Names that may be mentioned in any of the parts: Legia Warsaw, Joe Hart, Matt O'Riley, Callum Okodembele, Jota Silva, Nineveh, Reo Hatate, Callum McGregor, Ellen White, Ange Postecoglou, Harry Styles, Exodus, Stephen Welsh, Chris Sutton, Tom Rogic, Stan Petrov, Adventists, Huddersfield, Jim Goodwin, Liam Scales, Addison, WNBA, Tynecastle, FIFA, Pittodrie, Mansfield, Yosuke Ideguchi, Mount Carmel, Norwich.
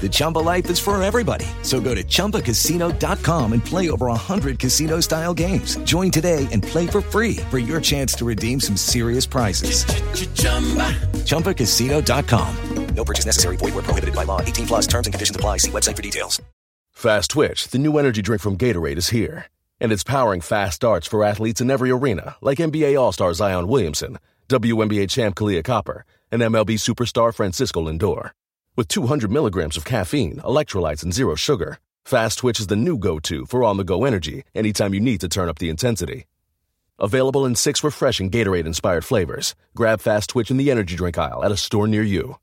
The Chumba life is for everybody. So go to ChumbaCasino.com and play over 100 casino-style games. Join today and play for free for your chance to redeem some serious prizes. ChumbaCasino.com. No purchase necessary. Void where prohibited by law. 18 plus terms and conditions apply. See website for details. Fast Twitch, the new energy drink from Gatorade, is here. And it's powering fast starts for athletes in every arena, like NBA All-Star Zion Williamson, WNBA champ Kalia Copper, and MLB superstar Francisco Lindor. With 200 milligrams of caffeine, electrolytes, and zero sugar, Fast Twitch is the new go-to for on-the-go energy anytime you need to turn up the intensity. Available in 6 refreshing Gatorade-inspired flavors. Grab Fast Twitch in the energy drink aisle at a store near you.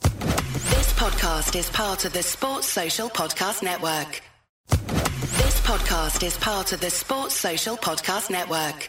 This podcast is part of the Sports Social Podcast Network. This podcast is part of the Sports Social Podcast Network.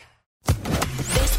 This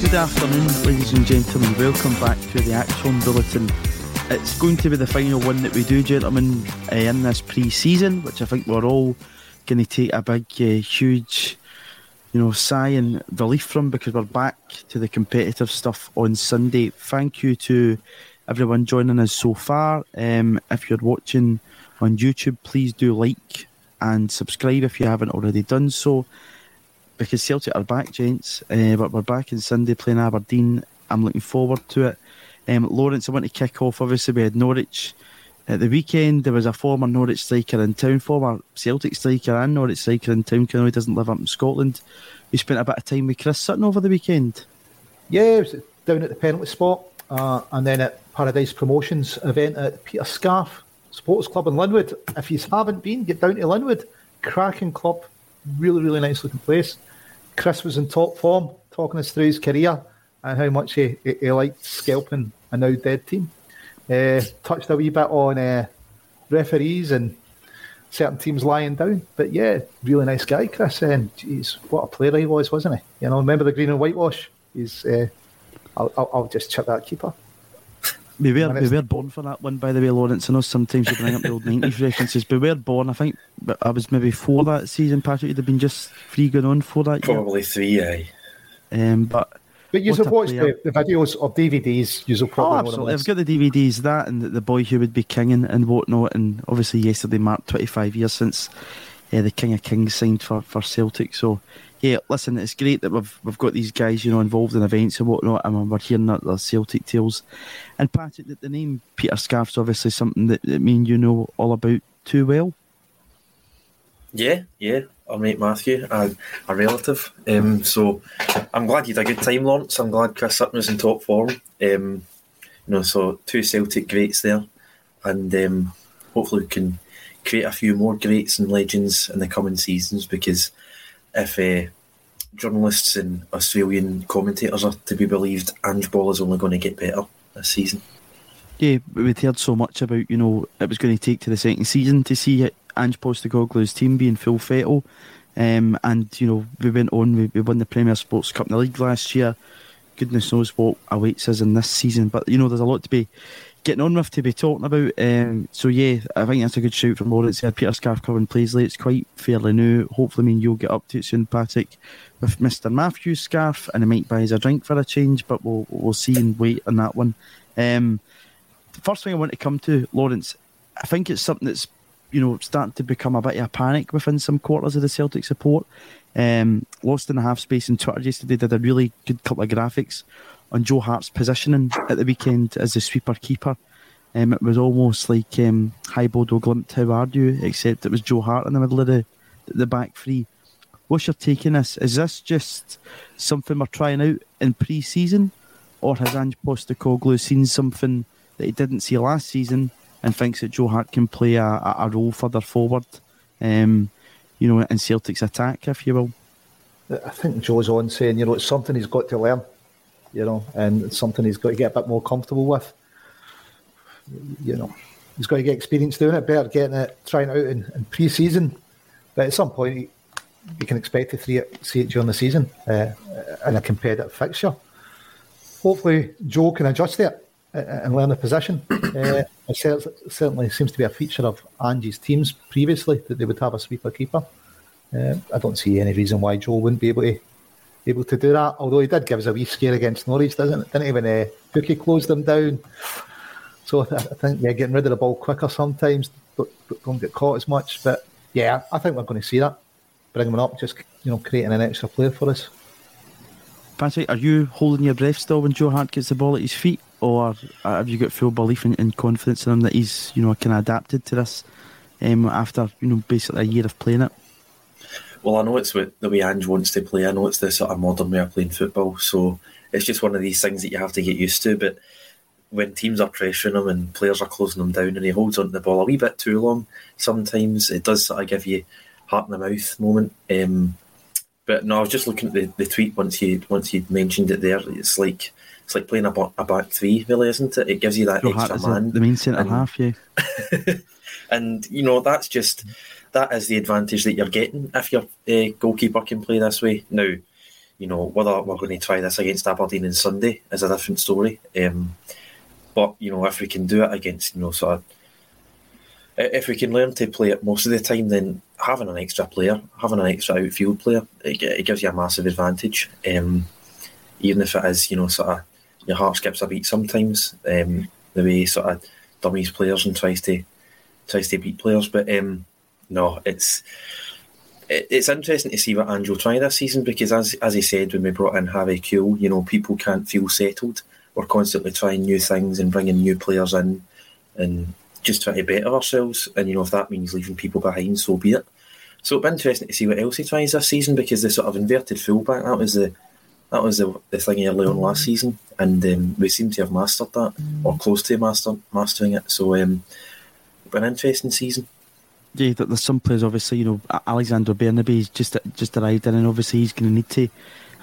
Good afternoon, ladies and gentlemen. Welcome back to the Axon Bulletin. It's going to be the final one that we do, gentlemen, in this pre-season, which I think we're all going to take a big, huge, sigh and relief from, because we're back to the competitive stuff on Sunday. Thank you to everyone joining us so far. If you're watching on YouTube, please do like and subscribe if you haven't already done so. Because Celtic are back, gents, but we're back on Sunday playing Aberdeen. I'm looking forward to it. Lawrence, I want to kick off. Obviously, we had Norwich at the weekend. There was a former Norwich striker in town, former Celtic striker and Norwich striker in town, because he doesn't live up in Scotland. We spent a bit of time with Chris Sutton over the weekend. Yeah, it was down at the penalty spot, and then at Paradise Promotions event at Peter Scarf Sports Club in Linwood. If you haven't been, get down to Linwood. Cracking club. Really, really nice looking place. Chris was in top form, talking us through his career and how much he liked scalping a now dead team. Touched a wee bit on referees and certain teams lying down. But yeah, really nice guy, Chris. Geez, what a player he was, wasn't he? Remember the green and whitewash? he's I'll just chip that keeper. We were born for that one, by the way, Lawrence. I know sometimes you bring up the old 90s references, but we were born, I think, but I was maybe 4 that season, Patrick. You'd have been just 3 going on for that probably year. 3, aye. But you'll watch the videos or DVDs, you'll probably absolutely. I've got the DVDs, that and the boy who would be kinging and whatnot, and obviously yesterday marked 25 years since the King of Kings signed for Celtic, so yeah, listen, it's great that we've got these guys, you know, involved in events and whatnot, and we're hearing their Celtic tales. And Patrick, the name Peter Scaff's obviously something that me and you know all about too well. Yeah, our mate Matthew, a relative. So I'm glad you had a good time, Lawrence. I'm glad Chris Sutton was in top form. So 2 Celtic greats there, and hopefully we can create a few more greats and legends in the coming seasons, because if journalists and Australian commentators are to be believed, Ange Ball is only going to get better this season. Yeah, we'd heard so much about, you know, it was going to take to the second season to see Ange Postecoglou's team being full fettle. And, you know, we went on, we won the Premier Sports Cup in the league last year. Goodness knows what awaits us in this season. But, you know, there's a lot to be getting on with, to be talking about. So yeah, I think that's a good shout from Lawrence. Peter Scaff covering Paisley, it's quite fairly new. Hopefully, you'll get up to it soon, Patrick, with Mr. Matthew Scaff, and he might buy us a drink for a change, but we'll see and wait on that one. The first thing I want to come to, Lawrence, I think it's something that's, you know, starting to become a bit of a panic within some quarters of the Celtic support. Lost in the half space on Twitter yesterday did a really good couple of graphics on Joe Hart's positioning at the weekend as the sweeper-keeper. It was almost like Hi Bodo Glimt, how are you? Except it was Joe Hart in the middle of the back three. What's your take on this? Is this just something we're trying out in pre-season, or has Ange Postecoglou seen something that he didn't see last season and thinks that Joe Hart can play a role further forward, you know, in Celtic's attack, if you will? I think Joe's on saying, you know, it's something he's got to learn, you know, and it's something he's got to get a bit more comfortable with. You know, he's got to get experience doing it, better getting it, trying it out in pre-season. But at some point, you can expect to see it during the season in a competitive fixture. Hopefully, Joe can adjust to it and learn the position. It certainly seems to be a feature of Ange's teams previously that they would have a sweeper-keeper. I don't see any reason why Joe wouldn't be able to do that, although he did give us a wee scare against Norwich, didn't even Pookie close them down. So I think getting rid of the ball quicker sometimes, don't get caught as much. But yeah, I think we're going to see that, bringing them up, just, you know, creating an extra player for us. Patrick, are you holding your breath still when Joe Hart gets the ball at his feet, or have you got full belief and confidence in him that he's, you know, kind of adapted to this after, you know, basically a year of playing it? Well, I know it's the way Ange wants to play. I know it's the sort of modern way of playing football. So it's just one of these things that you have to get used to. But when teams are pressuring him and players are closing him down and he holds onto the ball a wee bit too long, sometimes it does sort of give you heart in the mouth moment. But no, I was just looking at the tweet once you'd mentioned it there. It's like playing a back three, really, isn't it? It gives you that Joe extra Hart man. The main centre half, yeah. And, you know, that's just... that is the advantage that you're getting if your goalkeeper can play this way. Now, you know, whether we're going to try this against Aberdeen on Sunday is a different story. But, you know, if we can do it against, you know, sort of, if we can learn to play it most of the time, then having an extra player, having an extra outfield player, it gives you a massive advantage. Even if it is, you know, sort of your heart skips a beat sometimes, the way sort of dummies players and tries to beat players, but. No, it's interesting to see what Ange will try this season, because as he said when we brought in Harry Kuehl, you know, people can't feel settled. We're constantly trying new things and bringing new players in and just trying to better ourselves. And, you know, if that means leaving people behind, so be it. So it'll be interesting to see what else he tries this season, because the sort of inverted fullback, that was the thing early on last season, and we seem to have mastered that or close to mastering it. So it'll be an interesting season. Yeah, there's some players, obviously, you know, Alexandro Bernabei has just arrived in, and obviously he's going to need to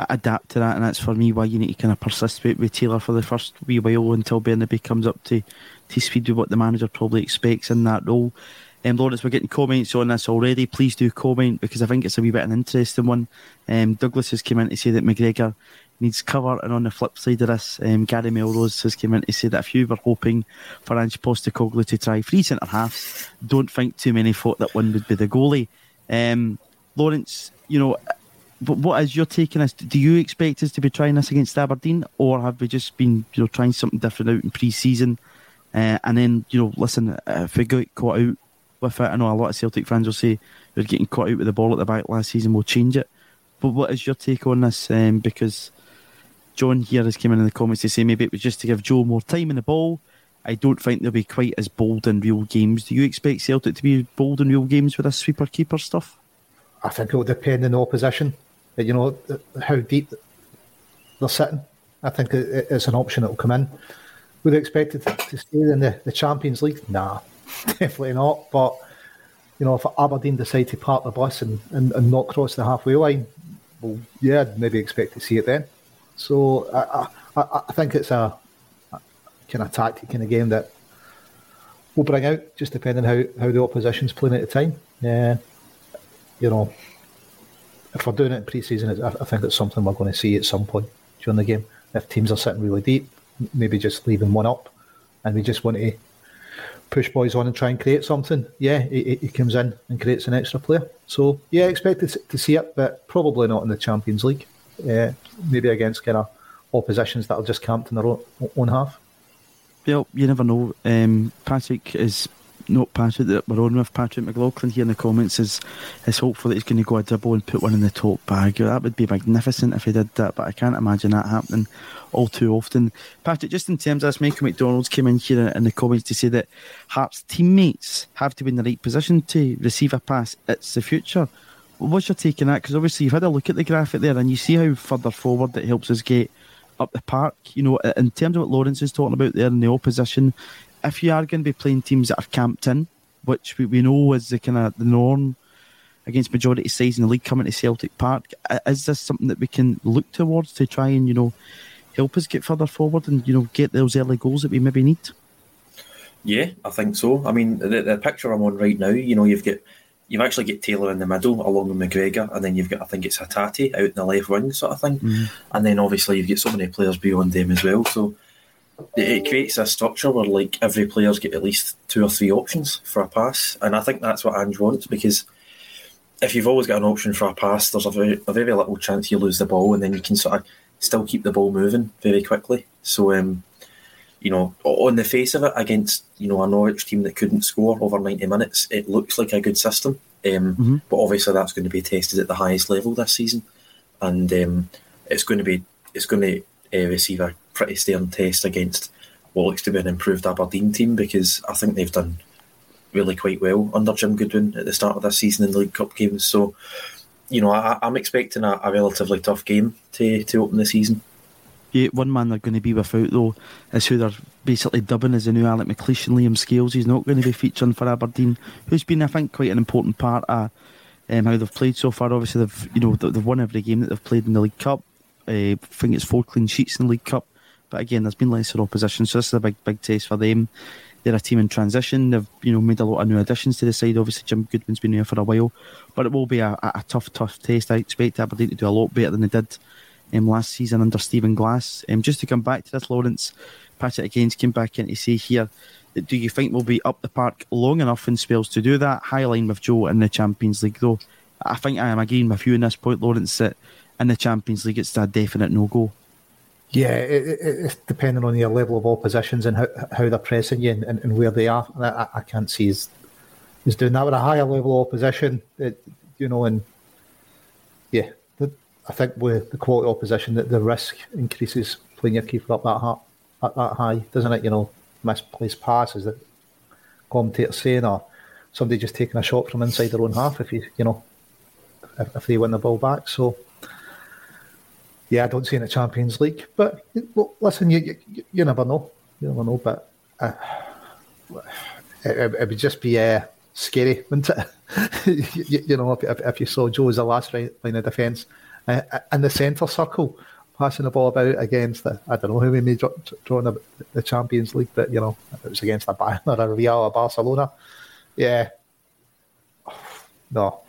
adapt to that, and that's for me why you need to kind of persist with Taylor for the first wee while until Bernabei comes up to speed with what the manager probably expects in that role. Lawrence, we're getting comments on this already. Please do comment, because I think it's a wee bit an interesting one. Douglas has come in to say that McGregor needs cover. And on the flip side of this, Gary Melrose has come in to say that if you were hoping for Ange Postecoglou to try three centre-halves, don't think too many thought that one would be the goalie. Lawrence, you know, what is your take on this? Do you expect us to be trying this against Aberdeen, or have we just been, you know, trying something different out in pre-season? And then, you know, listen, if we get caught out with it, I know a lot of Celtic fans will say we're getting caught out with the ball at the back last season, we'll change it. But what is your take on this? Because John here has come in the comments to say maybe it was just to give Joe more time in the ball. I don't think they'll be quite as bold in real games. Do you expect Celtic to be bold in real games with this sweeper-keeper stuff? I think it'll depend on the opposition, you know, how deep they're sitting. I think it's an option that will come in. Would they expect it to stay in the Champions League? Nah, definitely not. But, you know, if Aberdeen decide to park the bus and not cross the halfway line, well, yeah, I'd maybe expect to see it then. So I think it's a kind of tactic in a game that will bring out, just depending how the opposition's playing at the time. Yeah, you know, if we're doing it in pre-season, I think it's something we're going to see at some point during the game. If teams are sitting really deep, maybe just leaving one up, and we just want to push boys on and try and create something. Yeah, he comes in and creates an extra player. So yeah, expected to see it, but probably not in the Champions League. Maybe against kind of oppositions that are just camped in their own half. Well, you never know. Patrick is not Patrick that we're on with. Patrick McLaughlin here in the comments is hopeful that he's going to go a dribble and put one in the top bag. That would be magnificent if he did that, but I can't imagine that happening all too often. Patrick, just in terms of this, Michael McDonald's came in here in the comments to say that Hart's teammates have to be in the right position to receive a pass. It's the future. What's your take on that? Because obviously you've had a look at the graphic there and you see how further forward it helps us get up the park. You know, in terms of what Lawrence is talking about there in the opposition, if you are going to be playing teams that are camped in, which we know is the kind of the norm against majority sides in the league coming to Celtic Park, is this something that we can look towards to try and, you know, help us get further forward and, you know, get those early goals that we maybe need? Yeah, I think so. I mean, the picture I'm on right now, you know, you've actually got Taylor in the middle along with McGregor, and then you've got, I think it's Hatate out in the left wing sort of thing. Mm-hmm. And then obviously you've got so many players beyond them as well. So it creates a structure where like every player's got at least two or three options for a pass. And I think that's what Ange wants, because if you've always got an option for a pass, there's a very little chance you lose the ball, and then you can sort of still keep the ball moving very quickly. So, you know, on the face of it, against, you know, a Norwich team that couldn't score over 90 minutes, it looks like a good system. Mm-hmm. But obviously that's going to be tested at the highest level this season, and it's going to receive a pretty stern test against what looks to be an improved Aberdeen team, because I think they've done really quite well under Jim Goodwin at the start of this season in the League Cup games. So, you know, I'm expecting a relatively tough game to open the season. Yeah, one man they're going to be without, though, is who they're basically dubbing as the new Alec McLeish and Liam Scales. He's not going to be featuring for Aberdeen, who's been, I think, quite an important part of how they've played so far. Obviously, they've won every game that they've played in the League Cup. I think it's 4 clean sheets in the League Cup. But again, there's been lesser opposition, so this is a big test for them. They're a team in transition. They've, you know, made a lot of new additions to the side. Obviously, Jim Goodwin's been here for a while, but it will be a tough test. I expect Aberdeen to do a lot better than they did last season under Stephen Glass. Just to come back to this, Lawrence, Patrick again came back in to say here that do you think we'll be up the park long enough in spells to do that? High line with Joe in the Champions League, though. I think I am agreeing with you in this point, Lawrence, that in the Champions League it's a definite no-go. Yeah, it's depending on your level of oppositions and how they're pressing you and where they are. I can't see is doing that with a higher level of opposition, you know, and yeah, I think with the quality opposition, that the risk increases playing your keeper up that high, doesn't it? You know, misplaced passes that commentators saying, or somebody just taking a shot from inside their own half if you know, if they win the ball back. So yeah, I don't see it in the Champions League, but listen, you never know. You never know, but it would just be scary, wouldn't it? you know, if you saw Joe as the last line of defence in the centre circle, passing the ball about against I don't know who we may draw in the Champions League, but you know, if it was against a Bayern or a Real or Barcelona. Yeah, no,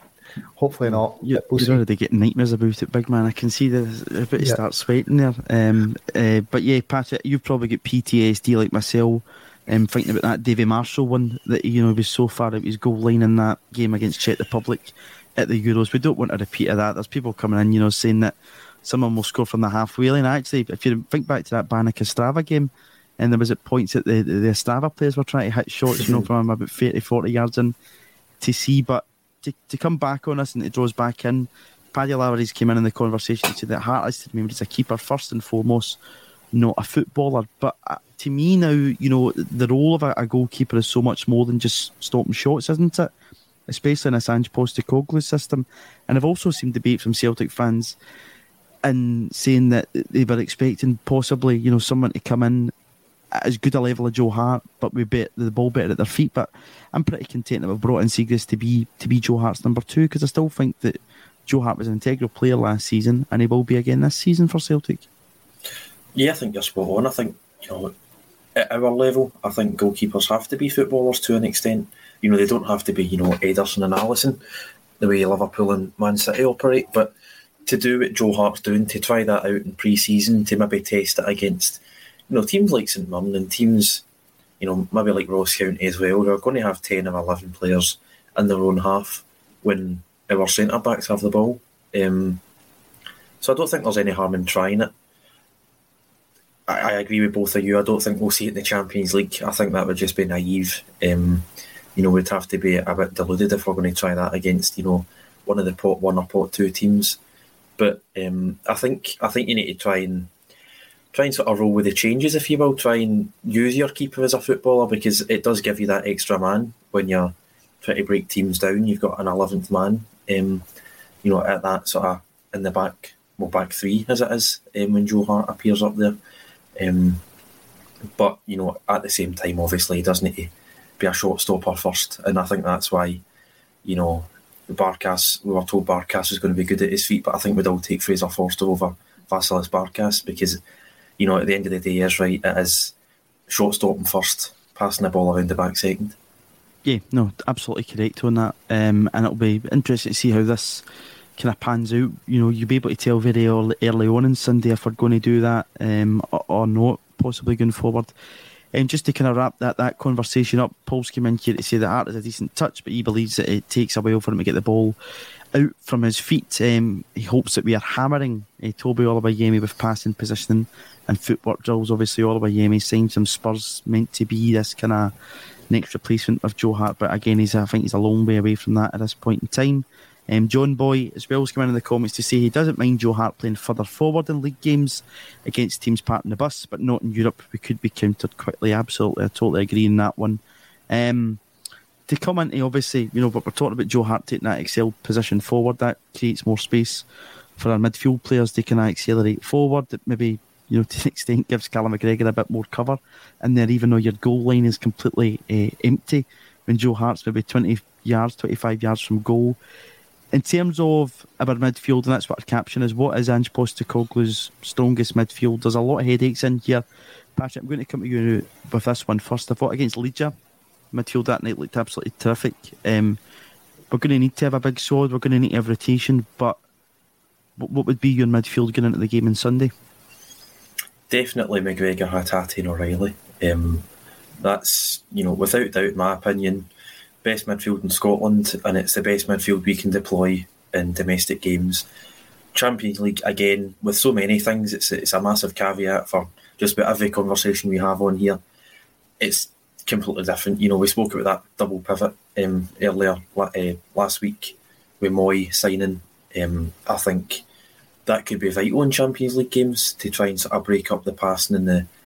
Hopefully not. You're already getting nightmares about it, big man. I can see the bit starts sweating there. But yeah, Patrick, you've probably got PTSD like myself. Thinking about that Davy Marshall one that, you know, he was so far out his goal line in that game against Czech Republic at the Euros. We don't want a repeat of that. There's people coming in, you know, saying that someone will score from the halfway line. Actually, if you think back to that Banik Ostrava game, and there was at points that the Ostrava players were trying to hit shots, you know, from about 30, 40 yards in to see. But to come back on us and to draw us back in, Paddy Lavery's came in the conversation to that Hart is to me as a keeper first and foremost, not a footballer. But to me now, you know, the role of a goalkeeper is so much more than just stopping shots, isn't it? Especially in this Ange Postecoglou system. And I've also seen debate from Celtic fans in saying that they were expecting possibly, you know, someone to come in at as good a level as Joe Hart, but we bet the ball better at their feet. But I'm pretty content that we've brought in Seagrass to be Joe Hart's number two, because I still think that Joe Hart was an integral player last season, and he will be again this season for Celtic. Yeah, I think you're spot on. I think, you know, at our level, I think goalkeepers have to be footballers to an extent. You know, they don't have to be, you know, Ederson and Alisson, the way Liverpool and Man City operate. But to do what Joe Hart's doing, to try that out in pre-season, to maybe test it against, you know, teams like St Mirren and teams, you know, maybe like Ross County as well, who are going to have 10 or 11 players in their own half when our centre-backs have the ball. So I don't think there's any harm in trying it. I agree with both of you. I don't think we'll see it in the Champions League. I think that would just be naive. You know, we'd have to be a bit deluded if we're going to try that against, you know, one of the pot one or pot two teams. But I think you need to try and sort of roll with the changes, if you will. Try and use your keeper as a footballer, because it does give you that extra man when you're trying to break teams down. You've got an 11th man, you know, at that sort of in the back, well, back three as it is, when Joe Hart appears up there. But, you know, at the same time, obviously, he does need to be a shortstopper first. And I think that's why, you know, Barkas, we were told Barkas was going to be good at his feet, but I think we'd all take Fraser Forster over Vasilis Barkas because, you know, at the end of the day, is right, it is shortstopping first, passing the ball around the back second. Yeah, no, absolutely correct on that. And it'll be interesting to see how this kind of pans out. You know, you'll be able to tell very early on in Sunday if we're going to do that or not, possibly going forward. And just to kind of wrap that conversation up, Paul's came in here to say that Hart is a decent touch, but he believes that it takes a while for him to get the ball out from his feet. He hopes that we are hammering Toby Olabayemi with passing, positioning and footwork drills. Obviously, Olabayemi signed some Spurs, meant to be this kind of next replacement of Joe Hart, but again, I think he's a long way away from that at this point in time. John Boy as well has come in the comments to say he doesn't mind Joe Hart playing further forward in league games against teams part in the bus, but not in Europe. We could be countered quickly. Absolutely, I totally agree on that one. To come into, obviously, you know, but we're talking about Joe Hart taking that excel position forward. That creates more space for our midfield players to kind of accelerate forward. That maybe, you know, to an extent gives Callum McGregor a bit more cover in there, even though your goal line is completely empty when Joe Hart's maybe 20 yards, 25 yards from goal. In terms of our midfield, and that's what our caption is, what is Ange Postecoglou's strongest midfield? There's a lot of headaches in here. Patrick, I'm going to come to you with this one first. I thought against Leeds, midfield that night looked absolutely terrific. We're going to need to have a big sword. We're going to need to have rotation. But what would be your midfield going into the game on Sunday? Definitely McGregor, Hatate and O'Riley. That's, you know, without doubt, my opinion, best midfield in Scotland, and it's the best midfield we can deploy in domestic games. Champions League, again, with so many things, it's a massive caveat for just about every conversation we have on here. It's completely different. You know, we spoke about that double pivot earlier last week with Mooy signing. I think that could be vital in Champions League games to try and sort of break up the passing and the...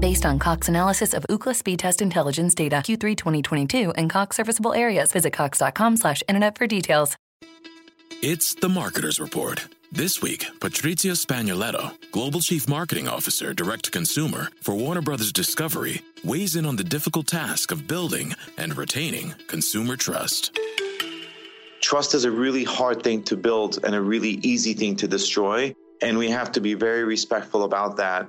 Based on Cox analysis of Ookla speed test intelligence data, Q3 2022 and Cox serviceable areas. Visit cox.com/internet for details. It's the Marketer's Report. This week, Patrizia Spagnoletto, Global Chief Marketing Officer, Direct to Consumer for Warner Brothers Discovery, weighs in on the difficult task of building and retaining consumer trust. Trust is a really hard thing to build and a really easy thing to destroy, and we have to be very respectful about that.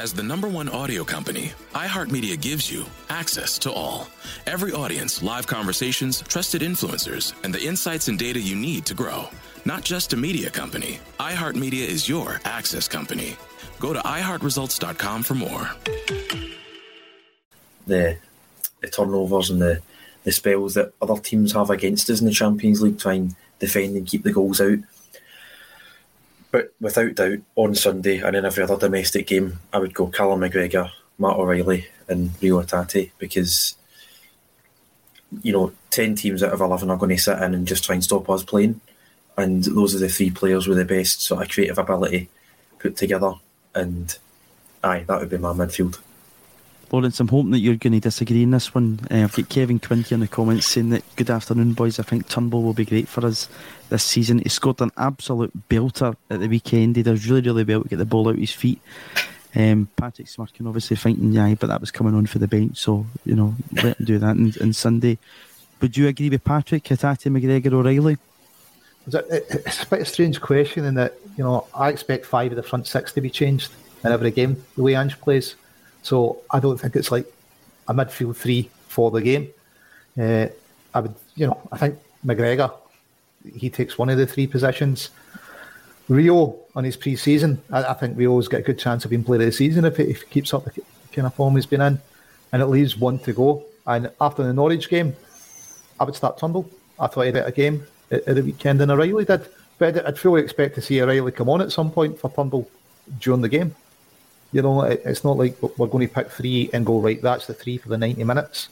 As the #1 audio company, iHeartMedia gives you access to all. Every audience, live conversations, trusted influencers, and the insights and data you need to grow. Not just a media company, iHeartMedia is your access company. Go to iHeartResults.com for more. The turnovers and the spells that other teams have against us in the Champions League, try and defend and keep the goals out. But without doubt, on Sunday and in every other domestic game, I would go Callum McGregor, Matt O'Riley and Reo Hatate, because, 10 teams out of 11 are going to sit in and just try and stop us playing. And those are the three players with the best sort of creative ability put together. And aye, that would be my midfield. Lawrence, I'm hoping that you're going to disagree in this one. I've got Kevin Quinty in the comments saying that, good afternoon, boys. I think Turnbull will be great for us this season. He scored an absolute belter at the weekend. He does really, really well to get the ball out of his feet. Patrick Smirkin obviously thinking, but that was coming on for the bench. So, let him do that on Sunday. Would you agree with Patrick, Hatate, McGregor, O'Riley? It's a bit of a strange question in that, I expect 5 of the front 6 to be changed in every game, the way Ange plays. So I don't think it's like a midfield 3 for the game. I think McGregor, he takes one of the 3 positions. Reo on his pre-season, I think Reo's got a good chance of being player of the season if he keeps up the kind of form he's been in. And it leaves one to go. And after the Norwich game, I would start Turnbull. I thought he did a game at the weekend and O'Riley did. But I'd fully expect to see O'Riley come on at some point for Turnbull during the game. It's not like we're going to pick 3 and go, right, that's the 3 for the 90 minutes.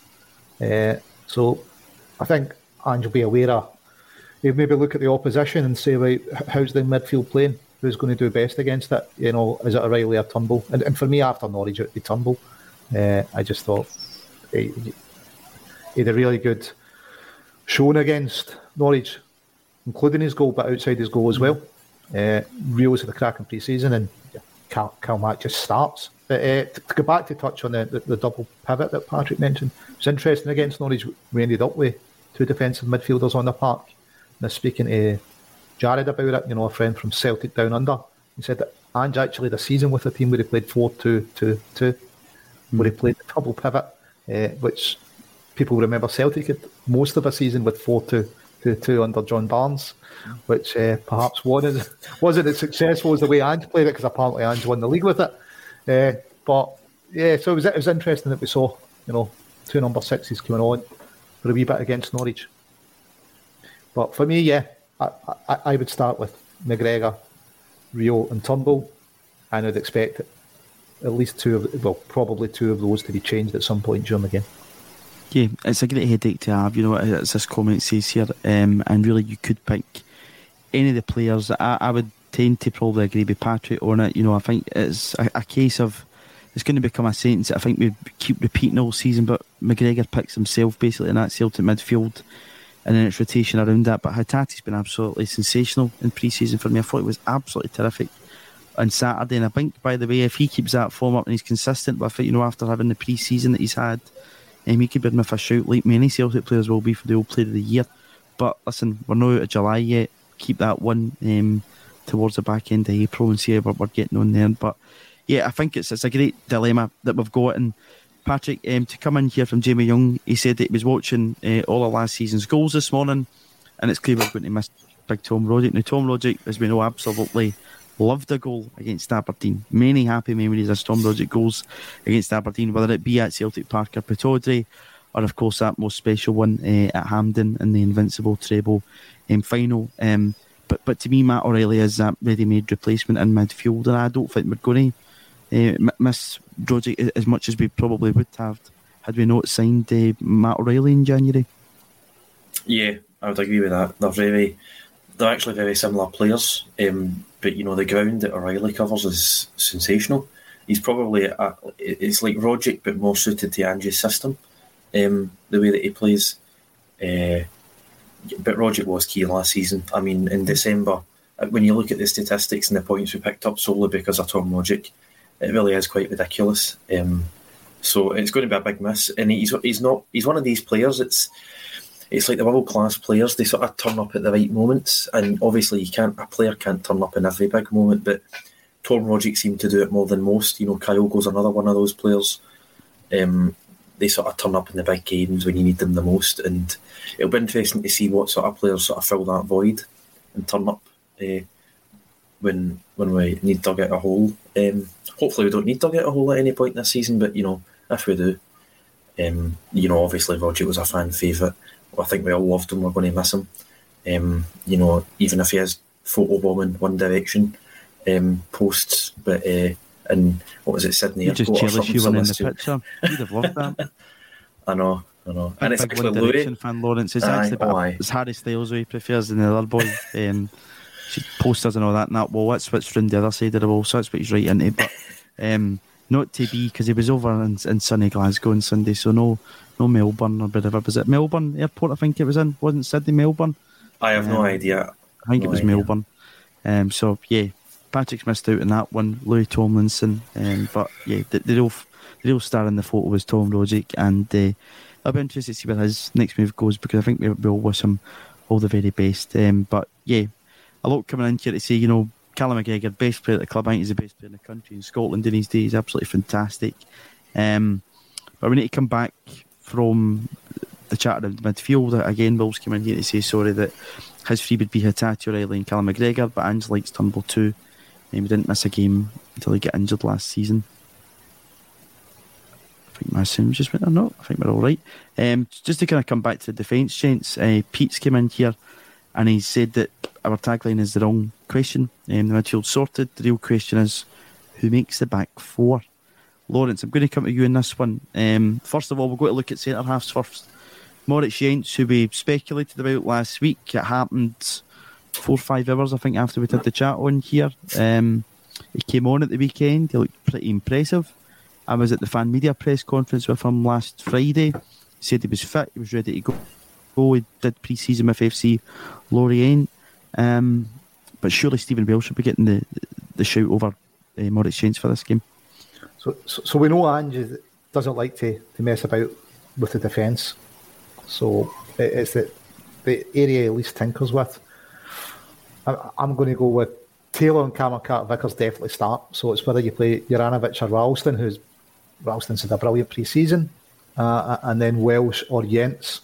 So I think Ange will be aware of, he'll maybe look at the opposition and say, right, how's the midfield playing? Who's going to do best against it? Is it O'Riley or Turnbull? And for me, after Norwich, it would be Turnbull. I just thought he had a really good showing against Norwich, including his goal, but outside his goal as well. Reels of the cracking pre-season and Calmack just starts. But to go back to touch on the double pivot that Patrick mentioned, it was interesting against Norwich. We ended up with 2 defensive midfielders on the park. And I was speaking to Jared about it, a friend from Celtic Down Under. He said that Ange actually had a season with a team where he played 4-2-2-2, where he played the double pivot, which people remember Celtic had most of a season with 4-2-2-2 under John Barnes, which perhaps wasn't as successful as the way Ange played it, because apparently Ange won the league with it. So it was interesting that we saw 2 number 6s coming on for a wee bit against Norwich. But for me, I would start with McGregor, Reo and Turnbull, and I'd expect at least 2 of those to be changed at some point during the game. Yeah, it's a great headache to have, as this comment says here, and really you could pick any of the players. I would tend to probably agree with Patrick on it. I think it's a case of, it's going to become a sentence that I think we keep repeating all season, but McGregor picks himself basically in that Celtic midfield, and then it's rotation around that. But Hatate's been absolutely sensational in pre-season for me. I thought it was absolutely terrific on Saturday, and I think, by the way, if he keeps that form up and he's consistent, but I think, after having the pre-season that he's had, he could be in with a shout, like many Celtic players will be for the old player of the year. But listen, we're not out of July yet. Keep that one towards the back end of April and see how we're getting on there. But I think it's a great dilemma that we've got. And Patrick, to come in here from Jamie Young, he said that he was watching all of last season's goals this morning, and it's clear we're going to miss big Tom Rogic. Now, Tom Rogic, as we know, absolutely loved a goal against Aberdeen. Many happy memories of Tom Rogic goals against Aberdeen, whether it be at Celtic Park or Pittodrie, or of course that most special one at Hampden in the invincible treble final. But to me, Matt O'Riley is that ready-made replacement in midfield, and I don't think we're going to miss Rogic as much as we probably would have had we not signed Matt O'Riley in January? Yeah, I would agree with that. They're actually very similar players, but you know the ground that O'Riley covers is sensational. He's probably it's like Rogic, but more suited to Ange's system, the way that he plays. But Rogic was key last season. I mean, in December, when you look at the statistics and the points we picked up solely because of Tom Rogic, it really is quite ridiculous. So it's going to be a big miss, and he's one of these players. It's like the world class players. They sort of turn up at the right moments, and obviously a player can't turn up in every big moment, but Tom Rogic seemed to do it more than most. You know, Kyogo's another one of those players. They sort of turn up in the big games when you need them the most, and it'll be interesting to see what sort of players sort of fill that void and turn up when we need dug out a hole. Hopefully we don't need dug out a hole at any point this season, but you know, if we do, you know, obviously Rogic was a fan favourite. I think we all loved him. We're going to miss him. You know, even if he is photobombing One Direction posts, but and what was it, Sydney Airport? Just jealous you weren't in the picture. You'd have loved that. I know. And it's actually Louis fan Lawrence. It's actually it's Harry Styles who he prefers than the other boy. Posters and all that, and that wall. That's what's from the other side of the wall. So that's what he's right into. But not to be, because he was over in sunny Glasgow on Sunday. So no Melbourne or whatever. Was it Melbourne Airport? I think it was in. Wasn't Sydney Melbourne? I have no idea. I think it was Melbourne. So yeah, Patrick's missed out on that one. Louis Tomlinson, but yeah, the real star in the photo was Tom Rogic, and I'll be interested to see where his next move goes, because I think we'll wish him all the very best. But yeah, a lot coming in here to see. You know, Callum McGregor, best player at the club. I think he's the best player in the country in Scotland in these days. Absolutely fantastic. But we need to come back from the chatter of the midfield. Again, Wolves came in here to say sorry that his three would be Hatate, O'Riley and Callum McGregor, but Ange likes Turnbull too. And we didn't miss a game until he got injured last season. I think my sim just went or not. I think we're all right. Just to kind of come back to the defence, gents, Pete's came in here and he said that our tagline is the wrong question. The midfield sorted. The real question is, who makes the back four? Lawrence, I'm going to come to you in this one. First of all, we're going to look at centre-halves first. Moritz Jenz, who we speculated about last week. It happened 4 or 5 hours, I think, after we did the chat on here. He came on at the weekend. He looked pretty impressive. I was at the fan media press conference with him last Friday. He said he was fit. He was ready to go. He did pre-season with FC Lorient. But surely Stephen Welsh should be getting the shout over Moritz Jenz for this game. So we know Ange doesn't like to mess about with the defence. So it's the area he least tinkers with. I'm going to go with Taylor and Cameron Carter-Vickers definitely start. So it's whether you play Juranovic or Ralston, who's Ralston's had a brilliant pre-season, and then Welsh or Jenz.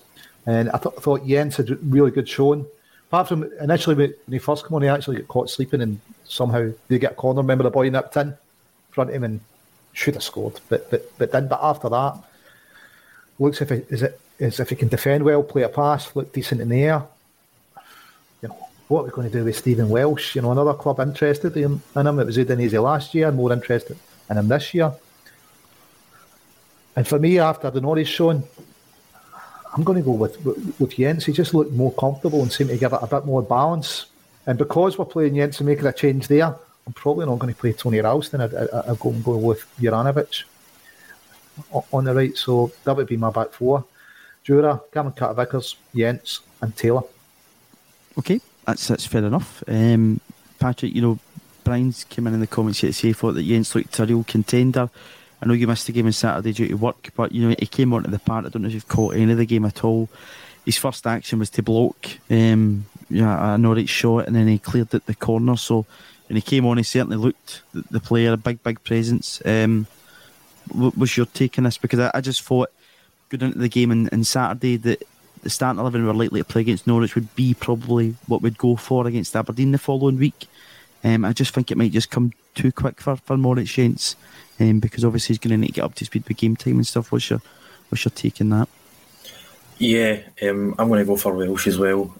And I thought Jenz had a really good showing. Apart from initially when he first came on, he actually got caught sleeping and somehow they get a corner. Remember the boy nipped in front of him and should have scored, but didn't. But after that, looks as if he can defend well, play a pass, look decent in the air. You know, what are we going to do with Stephen Welsh? You know, another club interested in him. It was Udinese last year, and more interested in him this year. And for me, after the Norwich showing, I'm going to go with Jenz. He just looked more comfortable and seemed to give it a bit more balance. And because we're playing Jenz and making a change there, I'm probably not going to play Tony Ralston. I'm going with Juranovic on the right. So that would be my back four. Jura, Cameron Carter-Vickers, Jenz and Taylor. Okay, that's fair enough. Patrick, you know, Brian's came in the comments here to say he thought that Jenz looked a real contender. I know you missed the game on Saturday due to work, but you know, he came onto the part. I don't know if you've caught any of the game at all. His first action was to block a Norwich shot, and then he cleared at the corner. So when he came on, he certainly looked the player, a big presence. What was your take on this? Because I just thought going into the game on Saturday that the starting 11 were likely to play against Norwich would be probably what we'd go for against Aberdeen the following week. I just think it might just come too quick for Moritz Jenz, because obviously he's going to need to get up to speed with game time and stuff. What's your take on that? Yeah, I'm going to go for Welsh as well.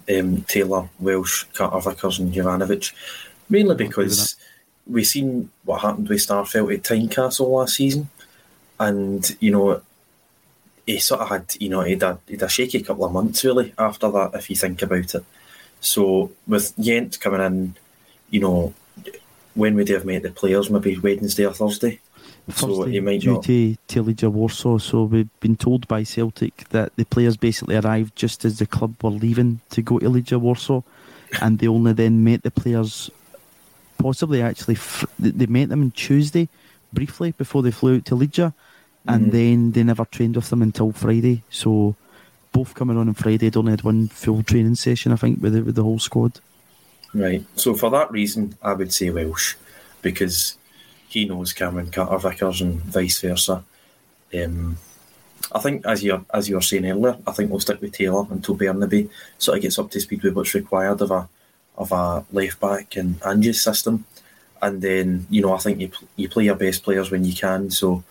Taylor, Welsh, Carter-Vickers and Juranovic, mainly because we've seen what happened with Starfelt at Tynecastle last season, and you know he sort of had, you know, he had a shaky couple of months really after that, if you think about it. So with Jens coming in, you know, when would he have met the players? Maybe Wednesday or Thursday. So he might not. To Legia Warsaw. So we've been told by Celtic that the players basically arrived just as the club were leaving to go to Legia Warsaw, and they only then met the players. Possibly, actually, they met them on Tuesday briefly before they flew out to Legia, and then they never trained with them until Friday. So both coming on Friday, they'd only had one full training session, I think, with the whole squad. Right. So for that reason, I would say Welsh, because he knows Cameron Carter-Vickers and vice versa. I think, as you were saying earlier, I think we'll stick with Taylor until Bernabei sort of gets up to speed with what's required of a left-back and Ange's system. And then, you know, I think you play your best players when you can. So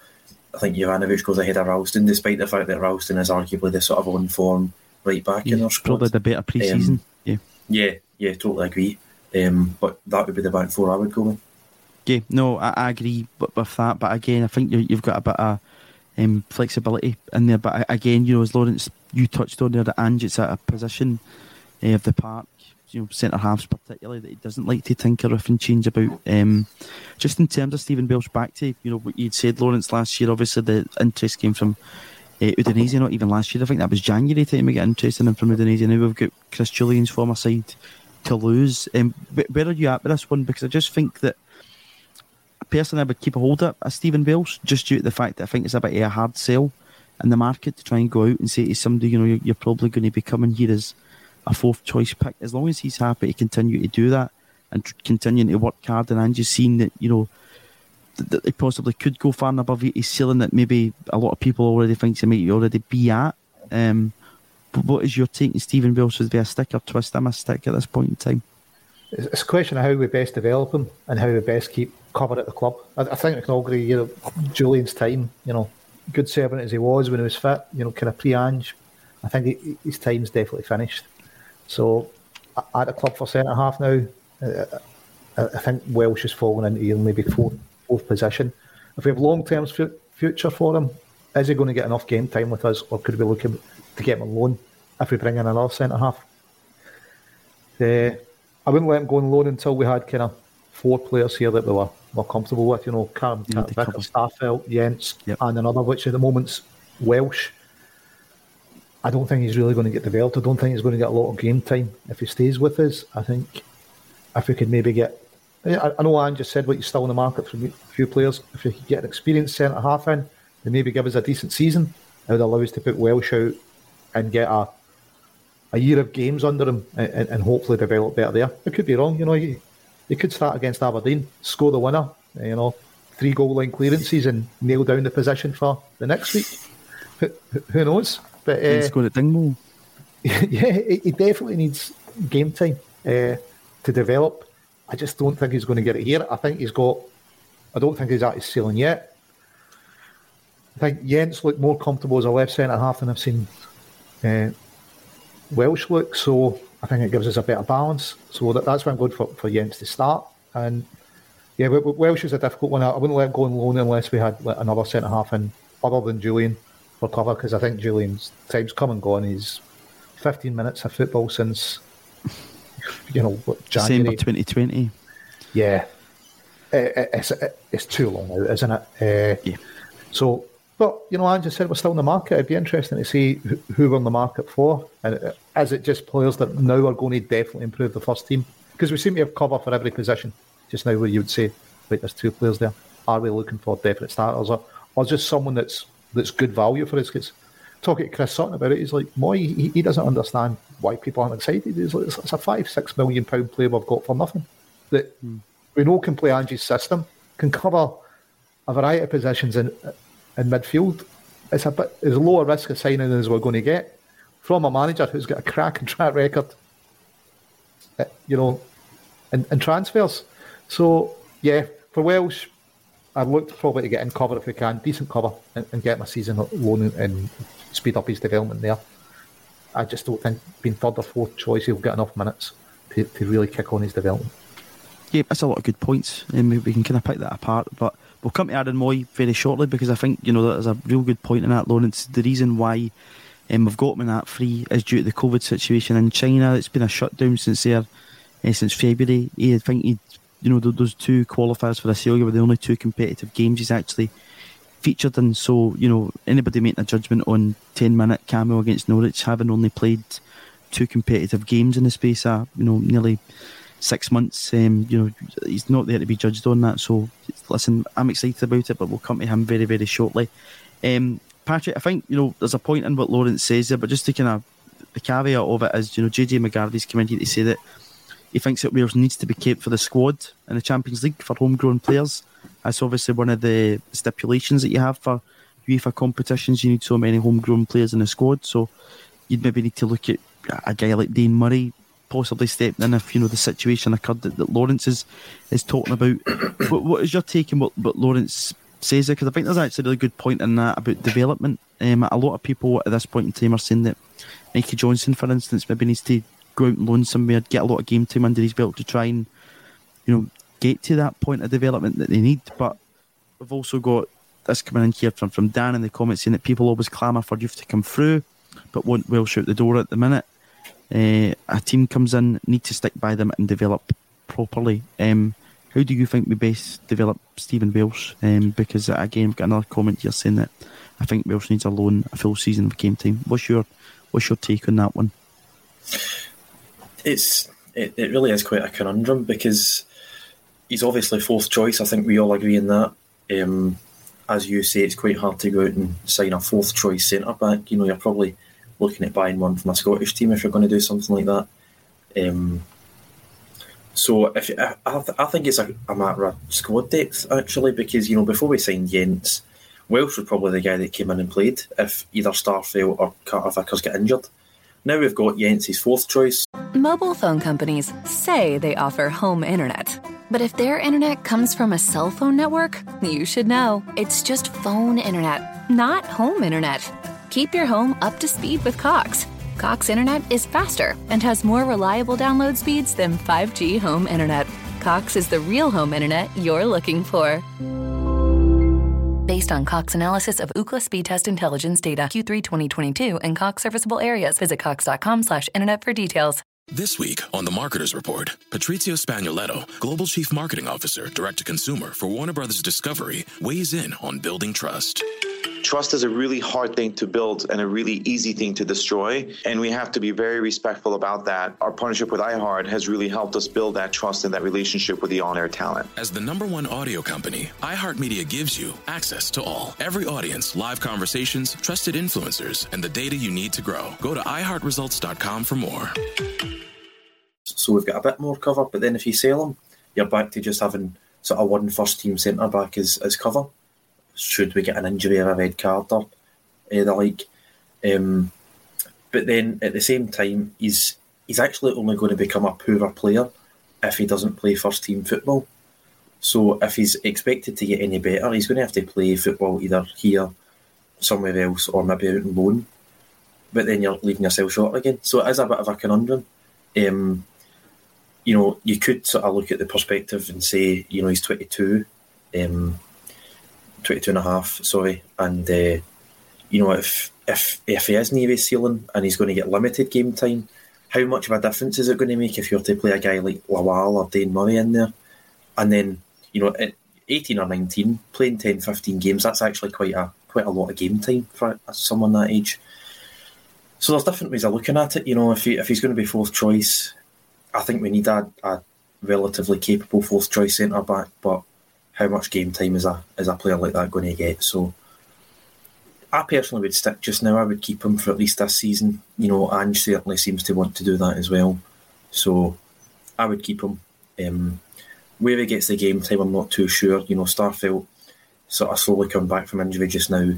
I think Jovanovic goes ahead of Ralston, despite the fact that Ralston is arguably the sort of on-form right-back in our squad. Probably the better pre-season. Yeah, totally agree. But that would be the back four I would go with. Yeah, no, I agree with that. But again, I think you've got a bit of flexibility in there. But again, you know, as Lawrence, you touched on there, that Ange, it's at a position of the park, you know, centre-halves particularly, that he doesn't like to tinker with and change about. Just in terms of Stephen Welsh, back to, you know, what you'd said, Lawrence, last year, obviously the interest came from Udinese, not even last year, I think that was January time we got interested in from Udinese. Now we've got Chris Jullien's former side to lose. Where are you at with this one? Because I just think that, personally, I would keep a hold of Stephen Welsh, just due to the fact that I think it's a bit of a hard sell in the market to try and go out and say to somebody, you know, you're probably going to be coming here as a fourth choice pick. As long as he's happy to continue to do that and continuing to work hard, and Ange's seen that, you know, that they possibly could go far and above his ceiling that maybe a lot of people already think they might already be at. But what is your take on Stephen Welsh? Would be a stick or twist? I'm a stick at this point in time. It's a question of how we best develop him and how we best keep cover at the club. I think we can all agree, you know, Julian's time, you know, good servant as he was when he was fit, you know, kind of pre-Ange, I think his time's definitely finished. So at a club for centre-half now, I think Welsh has fallen into maybe fourth position. If we have long-term future for him, is he going to get enough game time with us, or could we look to get him on loan if we bring in another centre-half? I wouldn't let him go on loan until we had kind of four players here that we were more comfortable with, you know, Cameron Carter-Vickers, Starfelt, Jens, and another, which at the moment's Welsh. I don't think he's really going to get developed. I don't think he's going to get a lot of game time if he stays with us. I think if we could maybe get, I know Ange just said what, you're still in the market for a few players. If we could get an experienced centre-half in, then maybe give us a decent season. It would allow us to put Welsh out and get a year of games under him and hopefully develop better there. It could be wrong, you know. He could start against Aberdeen, score the winner, you know, 3 goal line clearances and nail down the position for the next week. Who knows? But he scored at Dingwall. Yeah, he definitely needs game time to develop. I just don't think he's going to get it here. I don't think he's at his ceiling yet. I think Jens looked more comfortable as a left centre half than I've seen Welsh look, so I think it gives us a better balance. So that's why I'm going for Jens to start. And yeah, Welsh is a difficult one. I wouldn't let him go on loan unless we had another centre half in other than Jullien for cover, because I think Julian's time's come and gone. He's 15 minutes of football since, you know, January 2020. Yeah, it's too long now, isn't it? Yeah. So, but you know, I just said we're still in the market. It'd be interesting to see who we're in the market for, and is it just players that now are going to definitely improve the first team? Because we seem to have cover for every position just now, where you would say, right, there's 2 players there. Are we looking for definite starters, or just someone that's good value for us? Because talking to Chris Sutton about it, he's like, Mooy, he doesn't understand why people aren't excited. He's like, it's a £5-6 million player we've got for nothing that we know can play Ange's system, can cover a variety of positions in midfield. It's a bit as low a risk of signing as we're going to get from a manager who's got a cracking track record, you know, in transfers. So yeah, for Welsh, I'd look probably to get in cover if we can, decent cover, and get my season loan and speed up his development there. I just don't think being third or fourth choice, he'll get enough minutes to really kick on his development. Yeah, that's a lot of good points, and we can kind of pick that apart. But We'll come to Aaron Mooy very shortly, because I think, you know, that is a real good point in that, Lauren. It's the reason why we've got him in that free is due to the COVID situation in China. It's been a shutdown since there, since February. I think he, you know, those two qualifiers for Australia were the only two competitive games he's actually featured in. So, you know, anybody making a judgment on 10-minute cameo against Norwich, having only played two competitive games in the space of, you know, nearly 6 months, you know, he's not there to be judged on that. So, listen, I'm excited about it, but we'll come to him very, very shortly. Patrick, I think, you know, there's a point in what Lawrence says there, but just to kind of, the caveat of it is, you know, JJ McGarvey's come in here to say that he thinks that Wales needs to be kept for the squad in the Champions League for homegrown players. That's obviously one of the stipulations that you have for UEFA competitions. You need so many homegrown players in the squad, so you'd maybe need to look at a guy like Dean Murray possibly stepping in if, you know, the situation occurred that Lawrence is talking about. What is your take on what Lawrence says there? Because I think there's actually a really good point in that about development. A lot of people at this point in time are saying that Mikey Johnson, for instance, maybe needs to go out and loan somewhere, get a lot of game time under his belt to try and, you know, get to that point of development that they need. But we've also got this coming in here from Dan in the comments saying that people always clamour for youth to come through but won't Welsh out the door at the minute. A team comes in, need to stick by them and develop properly. How do you think we best develop Stephen Welsh? Because again, we've got another comment here saying that I think Welsh needs alone a full season of game time. What's your take on that one? It really is quite a conundrum, because he's obviously fourth choice. I think we all agree on that. As you say, it's quite hard to go out and sign a fourth choice centre back. You know, you're probably looking at buying one from a Scottish team if you're going to do something like that. So if I think it's a matter of squad depth, actually, because, you know, before we signed Jenz, Welsh was probably the guy that came in and played if either Starfield or Carter-Vickers get injured. Now we've got Jens's fourth choice. Mobile phone companies say they offer home internet. But if their internet comes from a cell phone network, you should know. It's just phone internet, not home internet. Keep your home up to speed with Cox. Cox internet is faster and has more reliable download speeds than 5G home internet. Cox is the real home internet you're looking for. Based on Cox analysis of Ookla speed test intelligence data, Q3 2022, and Cox serviceable areas. Visit cox.com/internet for details. This week on The Marketer's Report, Patrizio Spagnoletto, Global Chief Marketing Officer, Direct-to-Consumer for Warner Brothers Discovery, weighs in on building trust. Trust is a really hard thing to build and a really easy thing to destroy, and we have to be very respectful about that. Our partnership with iHeart has really helped us build that trust and that relationship with the on-air talent. As the #1 audio company, iHeartMedia gives you access to all. Every audience, live conversations, trusted influencers, and the data you need to grow. Go to iHeartResults.com for more. So we've got a bit more cover, but then if you sell them, you're back to just having sort of one first-team centre-back as cover. Should we get an injury or a red card or the like? But then at the same time, he's actually only going to become a poorer player if he doesn't play first team football. So if he's expected to get any better, he's going to have to play football either here, somewhere else, or maybe out on loan. But then you're leaving yourself short again. So it is a bit of a conundrum. You know, you could sort of look at the perspective and say, you know, he's 22 and a half, sorry, and you know, if he is near his ceiling and he's going to get limited game time, how much of a difference is it going to make if you're to play a guy like Lawal or Dane Murray in there? And then, you know, at 18 or 19, playing 10, 15 games, that's actually quite a lot of game time for someone that age. So there's different ways of looking at it. You know, if he's going to be fourth choice, I think we need a relatively capable fourth choice centre back, but how much game time is a player like that going to get? So I personally would stick just now. I would keep him for at least this season. You know, Ange certainly seems to want to do that as well. So I would keep him. Where he gets the game time, I'm not too sure. You know, Starfelt sort of slowly coming back from injury just now.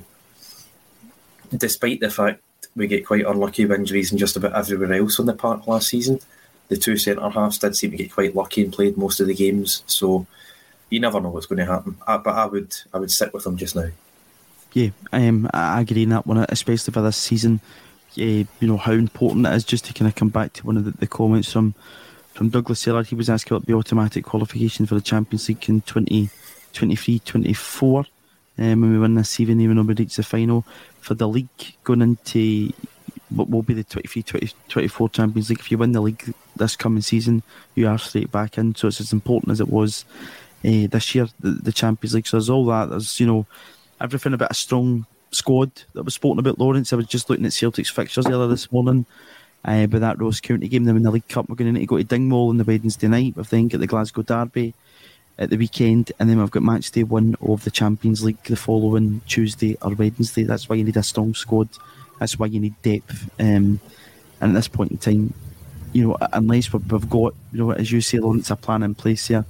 Despite the fact we get quite unlucky with injuries in just about everywhere else on the park last season, the two centre-halves did seem to get quite lucky and played most of the games. So you never know what's going to happen, but I would stick with them just now. Yeah, I agree on that one, especially for this season. Yeah, you know how important it is. Just to kind of come back to one of the comments from Douglas Sellard, he was asking about the automatic qualification for the Champions League in 20, 23-24 when we win this evening, when we reach the final for the league, going into what will be the 23-24 Champions League. If you win the league this coming season, you are straight back in, so it's as important as it was this year, the Champions League. So there's all that, there's, you know, everything about a strong squad that was spoken about, Lawrence. I was just looking at Celtic's fixtures the other this morning. But that Ross County game, then in the League Cup, we're going to need to go to Dingwall on the Wednesday night. We've then got the Glasgow Derby at the weekend, and then we've got match day one of the Champions League the following Tuesday or Wednesday. That's why you need a strong squad. That's why you need depth. And at this point in time, you know, unless we've got, you know, as you say, Lawrence, a plan in place here,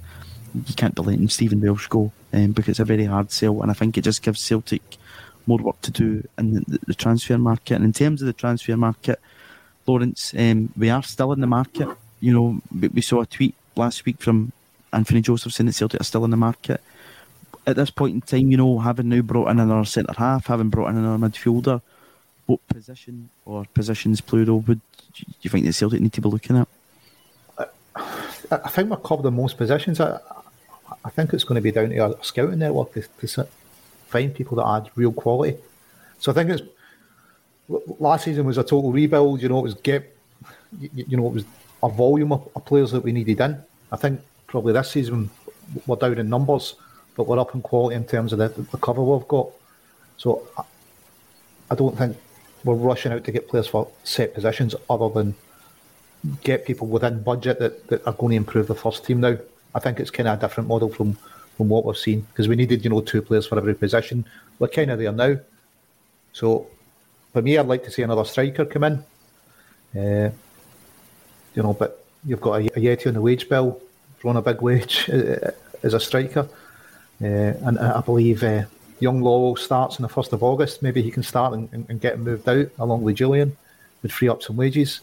you can't be letting Stephen Welsh go because it's a very hard sell, and I think it just gives Celtic more work to do in the transfer market. And in terms of the transfer market, Lawrence, we are still in the market. You know, we saw a tweet last week from Anthony Joseph saying that Celtic are still in the market. At this point in time, you know, having now brought in another centre-half, having brought in another midfielder, what position, or positions plural, would you think that Celtic need to be looking at? I think we're covered in most positions. I think it's going to be down to our scouting network to find people that add real quality. So I think it's... Last season was a total rebuild. You know, it was a volume of players that we needed in. I think probably this season we're down in numbers, but we're up in quality in terms of the cover we've got. So I don't think we're rushing out to get players for set positions, other than get people within budget that are going to improve the first team now. I think it's kind of a different model from what we've seen, because we needed, you know, two players for every position. We're kind of there now. So for me, I'd like to see another striker come in. You know, but you've got a Yeti on the wage bill, throwing a big wage as a striker. And I believe young Lowell starts on the 1st of August. Maybe he can start and get moved out along with Jullien. Would free up some wages.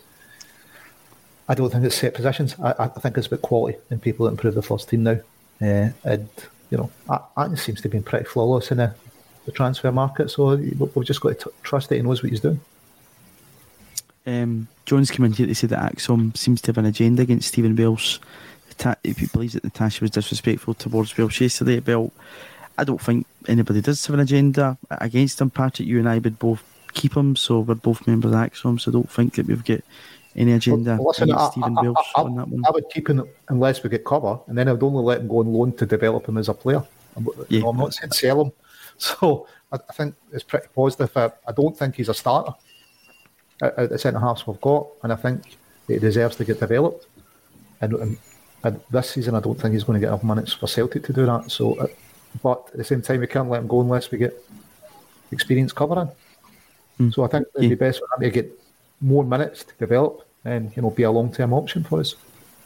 I don't think it's set positions. I think it's about quality and people that improve the first team now. And, you know, Atten seems to be pretty flawless in there. The transfer market, so we've just got to trust it. He knows what he's doing. John's come in here to say that Axom seems to have an agenda against Stephen Welsh. If he believes that Natasha was disrespectful towards Welsh yesterday at Belt, I don't think anybody does have an agenda against him. Patrick, you and I would both keep him, so we're both members of Axom, so I don't think that we've got any agenda against Stephen Welsh on that one. I would keep him unless we get cover, and then I would only let him go on loan to develop him as a player. I'm not saying sell him. So I think it's pretty positive. I don't think he's a starter at the centre-halves we've got, and I think he deserves to get developed. And this season, I don't think he's going to get enough minutes for Celtic to do that. So, but at the same time, we can't let him go unless we get experience covering. So I think it would be best for him to get more minutes to develop and, you know, be a long-term option for us.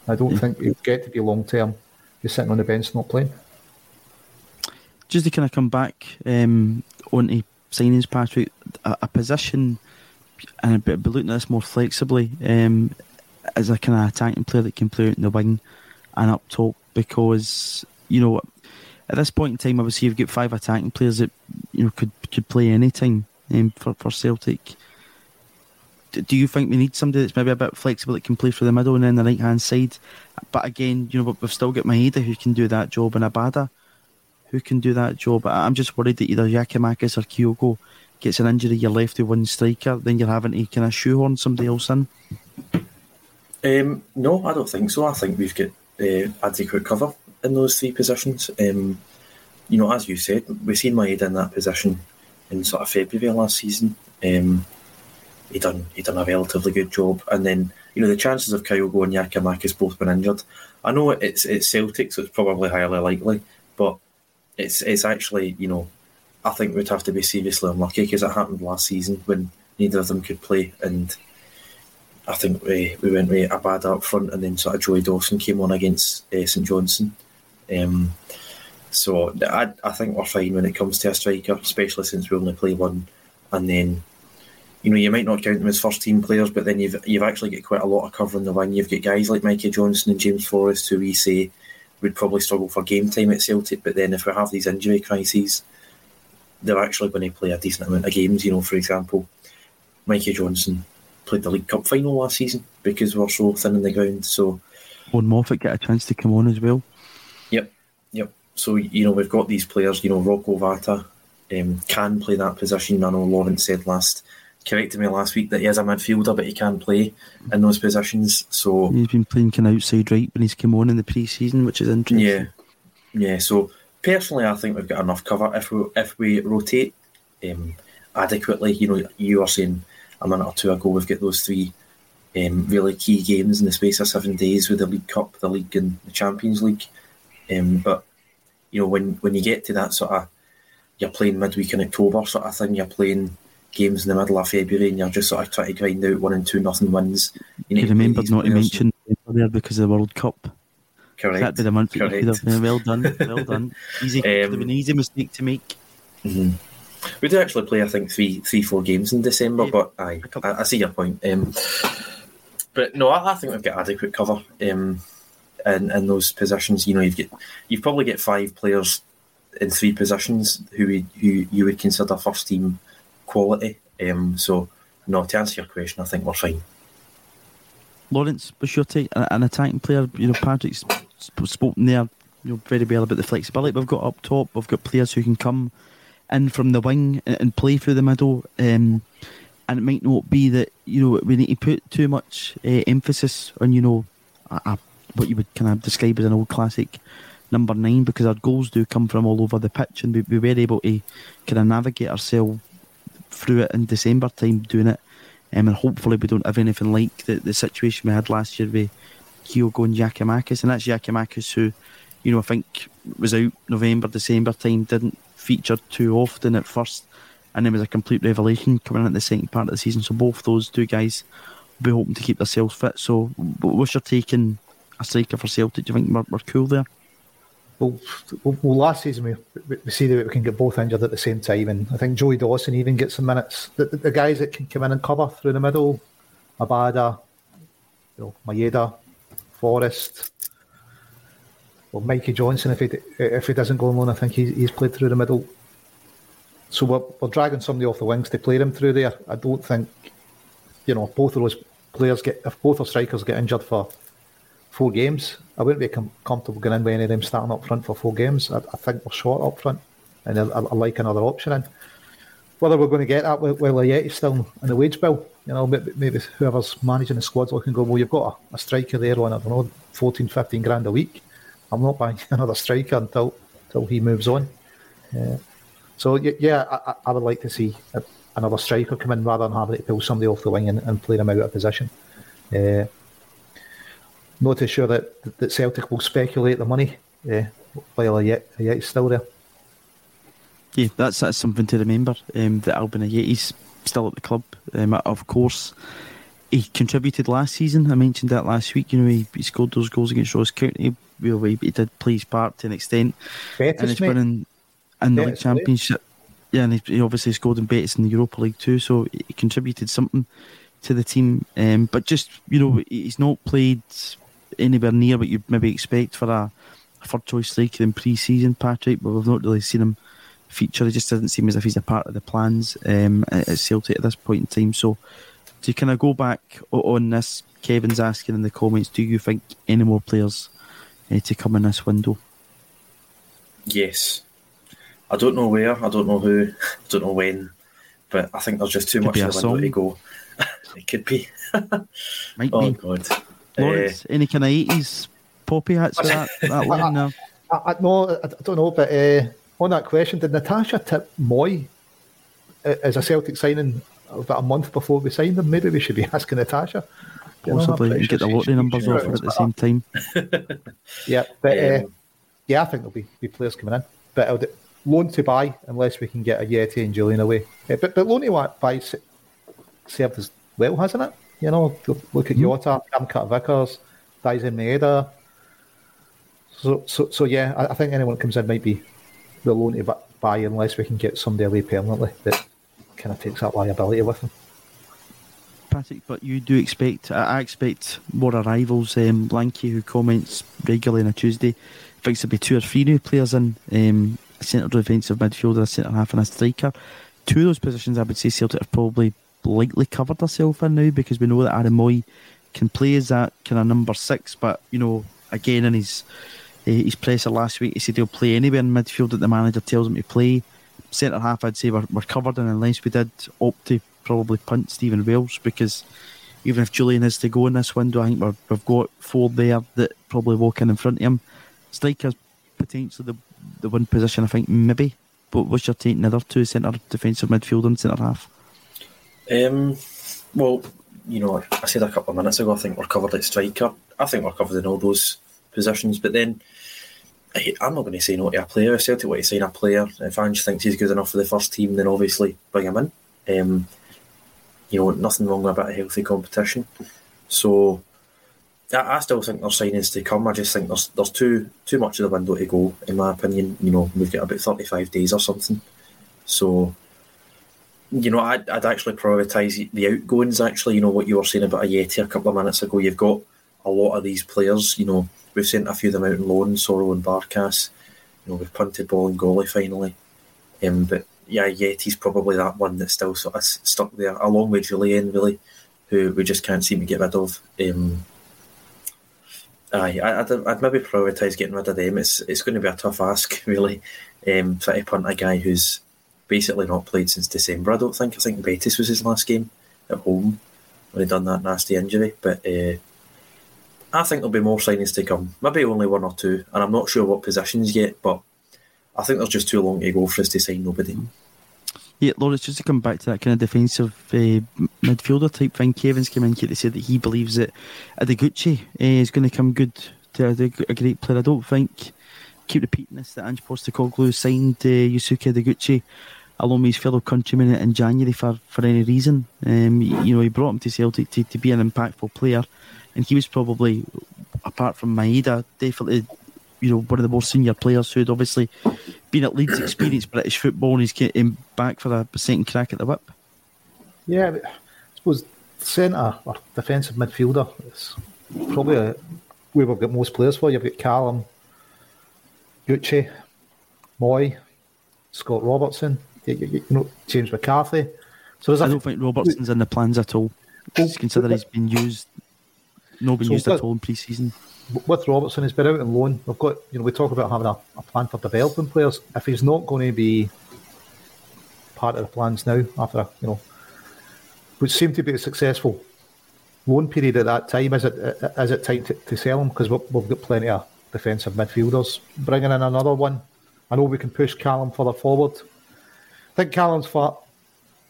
I don't think he'd get to be long-term just sitting on the bench not playing. Just to kind of come back onto signings, Patrick, a position, and I'd be looking at this more flexibly, as a kind of attacking player that can play out in the wing and up top, because, you know, at this point in time, obviously you've got five attacking players that, you know, could play any time for Celtic. Do you think we need somebody that's maybe a bit flexible that can play through the middle and then the right-hand side? But again, you know, we've still got Maeda who can do that job, and Abada who can do that job. I'm just worried that either Giakoumakis or Kyogo gets an injury, you're left with one striker, then you're having to kind of shoehorn somebody else in. No, I don't think so. I think we've got adequate cover in those three positions. You know, as you said, we've seen Maeda in that position in sort of February last season. He done a relatively good job, and then, you know, the chances of Kyogo and Giakoumakis both been injured. I know it's Celtic, so it's probably highly likely, but It's actually, you know, I think we'd have to be seriously unlucky, because it happened last season when neither of them could play, and I think we went with Abada up front, and then sort of Joey Dawson came on against St Johnstone. So I think we're fine when it comes to a striker, especially since we only play one, and then, you know, you might not count them as first team players, but then you've actually got quite a lot of cover in the wing. You've got guys like Mikey Johnson and James Forrest who we say would probably struggle for game time at Celtic, but then if we have these injury crises, they're actually going to play a decent amount of games. You know, for example, Mikey Johnson played the League Cup final last season because we were so thin in the ground. So, Owen Moffitt got a chance to come on as well. Yep. So, you know, we've got these players, you know, Rocco Vata can play that position. I know Lawrence said corrected me last week that he is a midfielder, but he can play in those positions. So he's been playing kind of outside right when he's come on in the pre-season, which is interesting. Yeah. So personally, I think we've got enough cover if we rotate adequately. You know, you were saying a minute or two ago we've got those three really key games in the space of 7 days with the League Cup, the League, and the Champions League. But you know, when you get to that sort of, you're playing midweek in October sort of thing, you're playing games in the middle of February, and you're just sort of trying to grind out 1 and 2 nothing wins. You remembered not to mention there because of the World Cup. Correct. That'd be the month. Well done. Easy. It would be an easy mistake to make. Mm-hmm. We do actually play, I think, three, four games in December, but I see your point. But no, I think we've got adequate cover in those positions. You know, you've probably got five players in three positions who you would consider first team quality. So, no, to answer your question, I think we're fine. Lawrence, what's your take? An attacking player, you know, Patrick's spoken there, you know, very well about the flexibility we've got up top. We've got players who can come in from the wing and play through the middle. And it might not be that, you know, we need to put too much emphasis on, you know, what you would kind of describe as an old classic number 9, because our goals do come from all over the pitch, and we were able to kind of navigate ourselves through it in December time doing it, and hopefully we don't have anything like the situation we had last year with Kyogo and Giakoumakis. And that's Giakoumakis who, you know, I think was out November, December time, didn't feature too often at first, and it was a complete revelation coming in at the second part of the season. So both those two guys will be hoping to keep themselves fit. So what's your take on a striker for Celtic? Do you think we're cool there? Well, last season we see that we can get both injured at the same time, and I think Joey Dawson even gets some minutes. The guys that can come in and cover through the middle, Abada, you know, Maeda, Forrest, well, Mikey Johnson, if he doesn't go on loan, I think he's played through the middle. So we're dragging somebody off the wings to play them through there. I don't think, you know, if both our strikers get injured for 4 games, I wouldn't be comfortable going in with any of them starting up front for 4 games. I think we're short up front, and I like another option in. Whether we're going to get that while Ajeti's still in the wage bill, you know, maybe whoever's managing the squad's looking and go, well, you've got a striker there on, I don't know, 14, 15 grand a week. I'm not buying another striker until he moves on. So, yeah, I would like to see another striker come in rather than having to pull somebody off the wing and play them out of position. Not too sure that Celtic will speculate the money while Ajeti's still there. Yeah, that's something to remember, that Albin Ajeti's still at the club. Of course, he contributed last season. I mentioned that last week. You know, he scored those goals against Ross County. He did play his part to an extent. Betis, and he's been in the League Championship. Yeah, and he obviously scored in Betis in the Europa League too, so he contributed something to the team. But just, you know, he's not played anywhere near what you'd maybe expect for a third choice striker in pre-season, Patrick, but we've not really seen him feature. It just doesn't seem as if he's a part of the plans at Celtic at this point in time. So to kind of go back on this, Kevin's asking in the comments, do you think any more players to come in this window? Yes. I don't know where, I don't know who, I don't know when, but I think there's just too much of a window to go. It could be. Might oh, be. God. Lawrence, any kind of 80s poppy hats for that line now? No, I don't know, but on that question, did Natasha tip Mooy as a Celtic signing about a month before we signed him? Maybe we should be asking Natasha. Possibly, you know, get the lottery numbers off at the same time. Yeah, but yeah, I think there'll be players coming in. But loan to buy, unless we can get Ajeti and Jullien away. Yeah, but loan to buy served as well, hasn't it? You know, look at Jota, Cam Carter-Vickers, Daizen Maeda. So yeah, I think anyone that comes in might be the loan to buy unless we can get somebody away permanently that kind of takes that liability with them. Patrick, but you do expect, I expect more arrivals. Blanky, who comments regularly on a Tuesday, thinks there'll be 2 or 3 new players in, a centre defensive midfielder, a centre half and a striker. 2 of those positions I would say Celtic have probably lightly covered herself in now, because we know that Aaron Mooy can play as that kind of number 6, but you know, again in his his presser last week. He said he'll play anywhere in midfield that the manager tells him to play. Centre half, I'd say we're covered, and unless we did opt to probably punt Stephen Welsh, because even if Jullien is to go in this window, I think we've got four there that probably walk in front of him. Strikers potentially the one position I think maybe. But what's your take? Another two centre defensive midfield and centre half. Well, you know, I said a couple of minutes ago, I think we're covered at striker. I think we're covered in all those positions. But then I'm not going to say no to a player. I said to what he's saying, a player. If Ange thinks he's good enough for the first team, then obviously bring him in. You know, nothing wrong with a bit of healthy competition. So I still think there's signings to come. I just think there's too much of the window to go, in my opinion. You know, we've got about 35 days or something. So, you know, I'd actually prioritise the outgoings, actually. You know, what you were saying about Ajeti a couple of minutes ago, you've got a lot of these players. You know, we've sent a few of them out on loan, Sorrow and Barkas. You know, we've punted Ball and Golly finally. But, yeah, Yeti's probably that one that's still sort of stuck there, along with Jullien, really, who we just can't seem to get rid of. I'd maybe prioritise getting rid of them. It's going to be a tough ask, really, try to punt a guy who's basically not played since December, I don't think. I think Betis was his last game at home when he done that nasty injury. But I think there'll be more signings to come. Maybe only one or two, and I'm not sure what positions yet, but I think there's just too long to go for us to sign nobody. Yeah, Laura, just to come back to that kind of defensive midfielder type thing, Kevin's came in here to say that he believes that Ideguchi is going to come good to a great player. I don't think, keep repeating this, that Ange Postecoglou signed Yosuke Ideguchi along with his fellow countrymen in January for any reason. You know, he brought him to Celtic to be an impactful player, and he was probably, apart from Maeda, definitely, you know, one of the more senior players who had obviously been at Leeds, experienced British football, and he's getting back for a second crack at the whip. Yeah, I suppose centre or defensive midfielder is probably where we've got most players for. You've got Callum, Gucci, Mooy, Scott Robertson, you know, James McCarthy. So I don't think Robertson's in the plans at all, just considering he's been used, not been used at all in pre-season. With Robertson, he's been out on loan. We've got, you know, we talk about having a plan for developing players. If he's not going to be part of the plans now, after a, you know, which seemed to be a successful loan period at that time, is it time to sell him? Because we've got plenty of defensive midfielders. Bringing in another one, I know we can push Callum further forward. I think Callum's far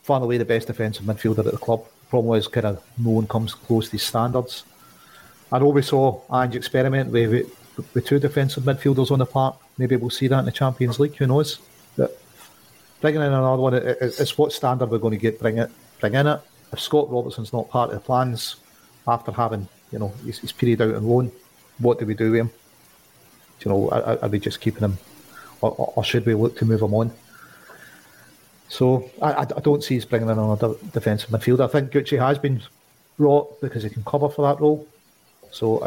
and away the best defensive midfielder at the club. The problem is kind of no one comes close to his standards. I know we saw Ange experiment with two defensive midfielders on the park. Maybe we'll see that in the Champions League. Who knows? But bringing in another one, it's what standard we're going to get. Bring in it. If Scott Robertson's not part of the plans after having, you know, his period out on loan, what do we do with him? Do you know, are we just keeping him, or should we look to move him on? So I don't see us bringing in another defensive midfielder. I think Gucci has been brought because he can cover for that role. So,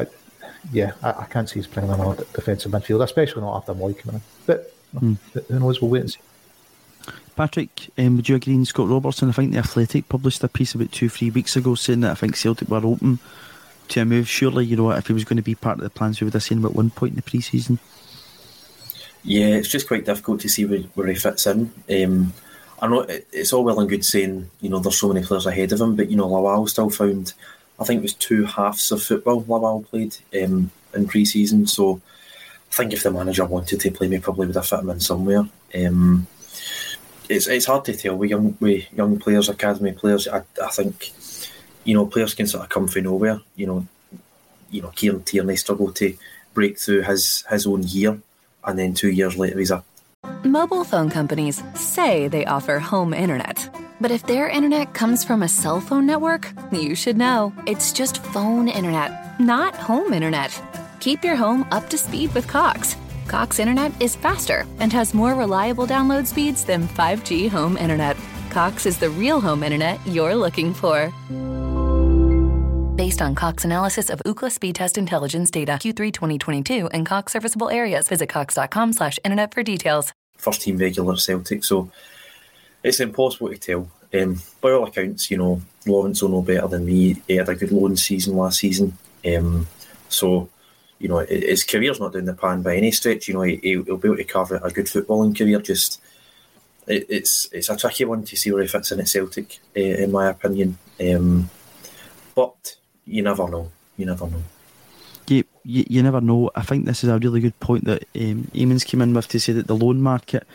I can't see he's playing on a defensive midfield, especially not after Mooy coming in. But who knows? We'll wait and see. Patrick, would you agree on Scott Robertson? I think The Athletic published a piece about 2-3 weeks ago saying that I think Celtic were open to a move. Surely, you know, if he was going to be part of the plans, we would have seen him at one point in the pre-season. Yeah, it's just quite difficult to see where he fits in. I know it's all well and good saying, you know, there's so many players ahead of him, but, you know, Lawal still found, I think it was two halves of football Lawal played in pre-season, so I think if the manager wanted to play me, probably would have fit him in somewhere. It's hard to tell with young players, academy players. I think, you know, players can sort of come from nowhere. You know, Kieran Tierney struggled to break through his own year, and then 2 years later he's a. Mobile phone companies say they offer home internet. But if their internet comes from a cell phone network, you should know. It's just phone internet, not home internet. Keep your home up to speed with Cox. Cox internet is faster and has more reliable download speeds than 5G home internet. Cox is the real home internet you're looking for. Based on Cox analysis of Ookla speed test intelligence data, Q3 2022, and Cox serviceable areas, visit cox.com/internet for details. First team regular Celtic, so it's impossible to tell. By all accounts, you know, Lawrence will know better than me. He had a good loan season last season. So you know, his career's not down the pan by any stretch. You know, he'll be able to carve a good footballing career. Just it's a tricky one to see where he fits in at Celtic, in my opinion. But you never know. You never know. You never know. I think this is a really good point that Eamon's came in with, to say that the loan market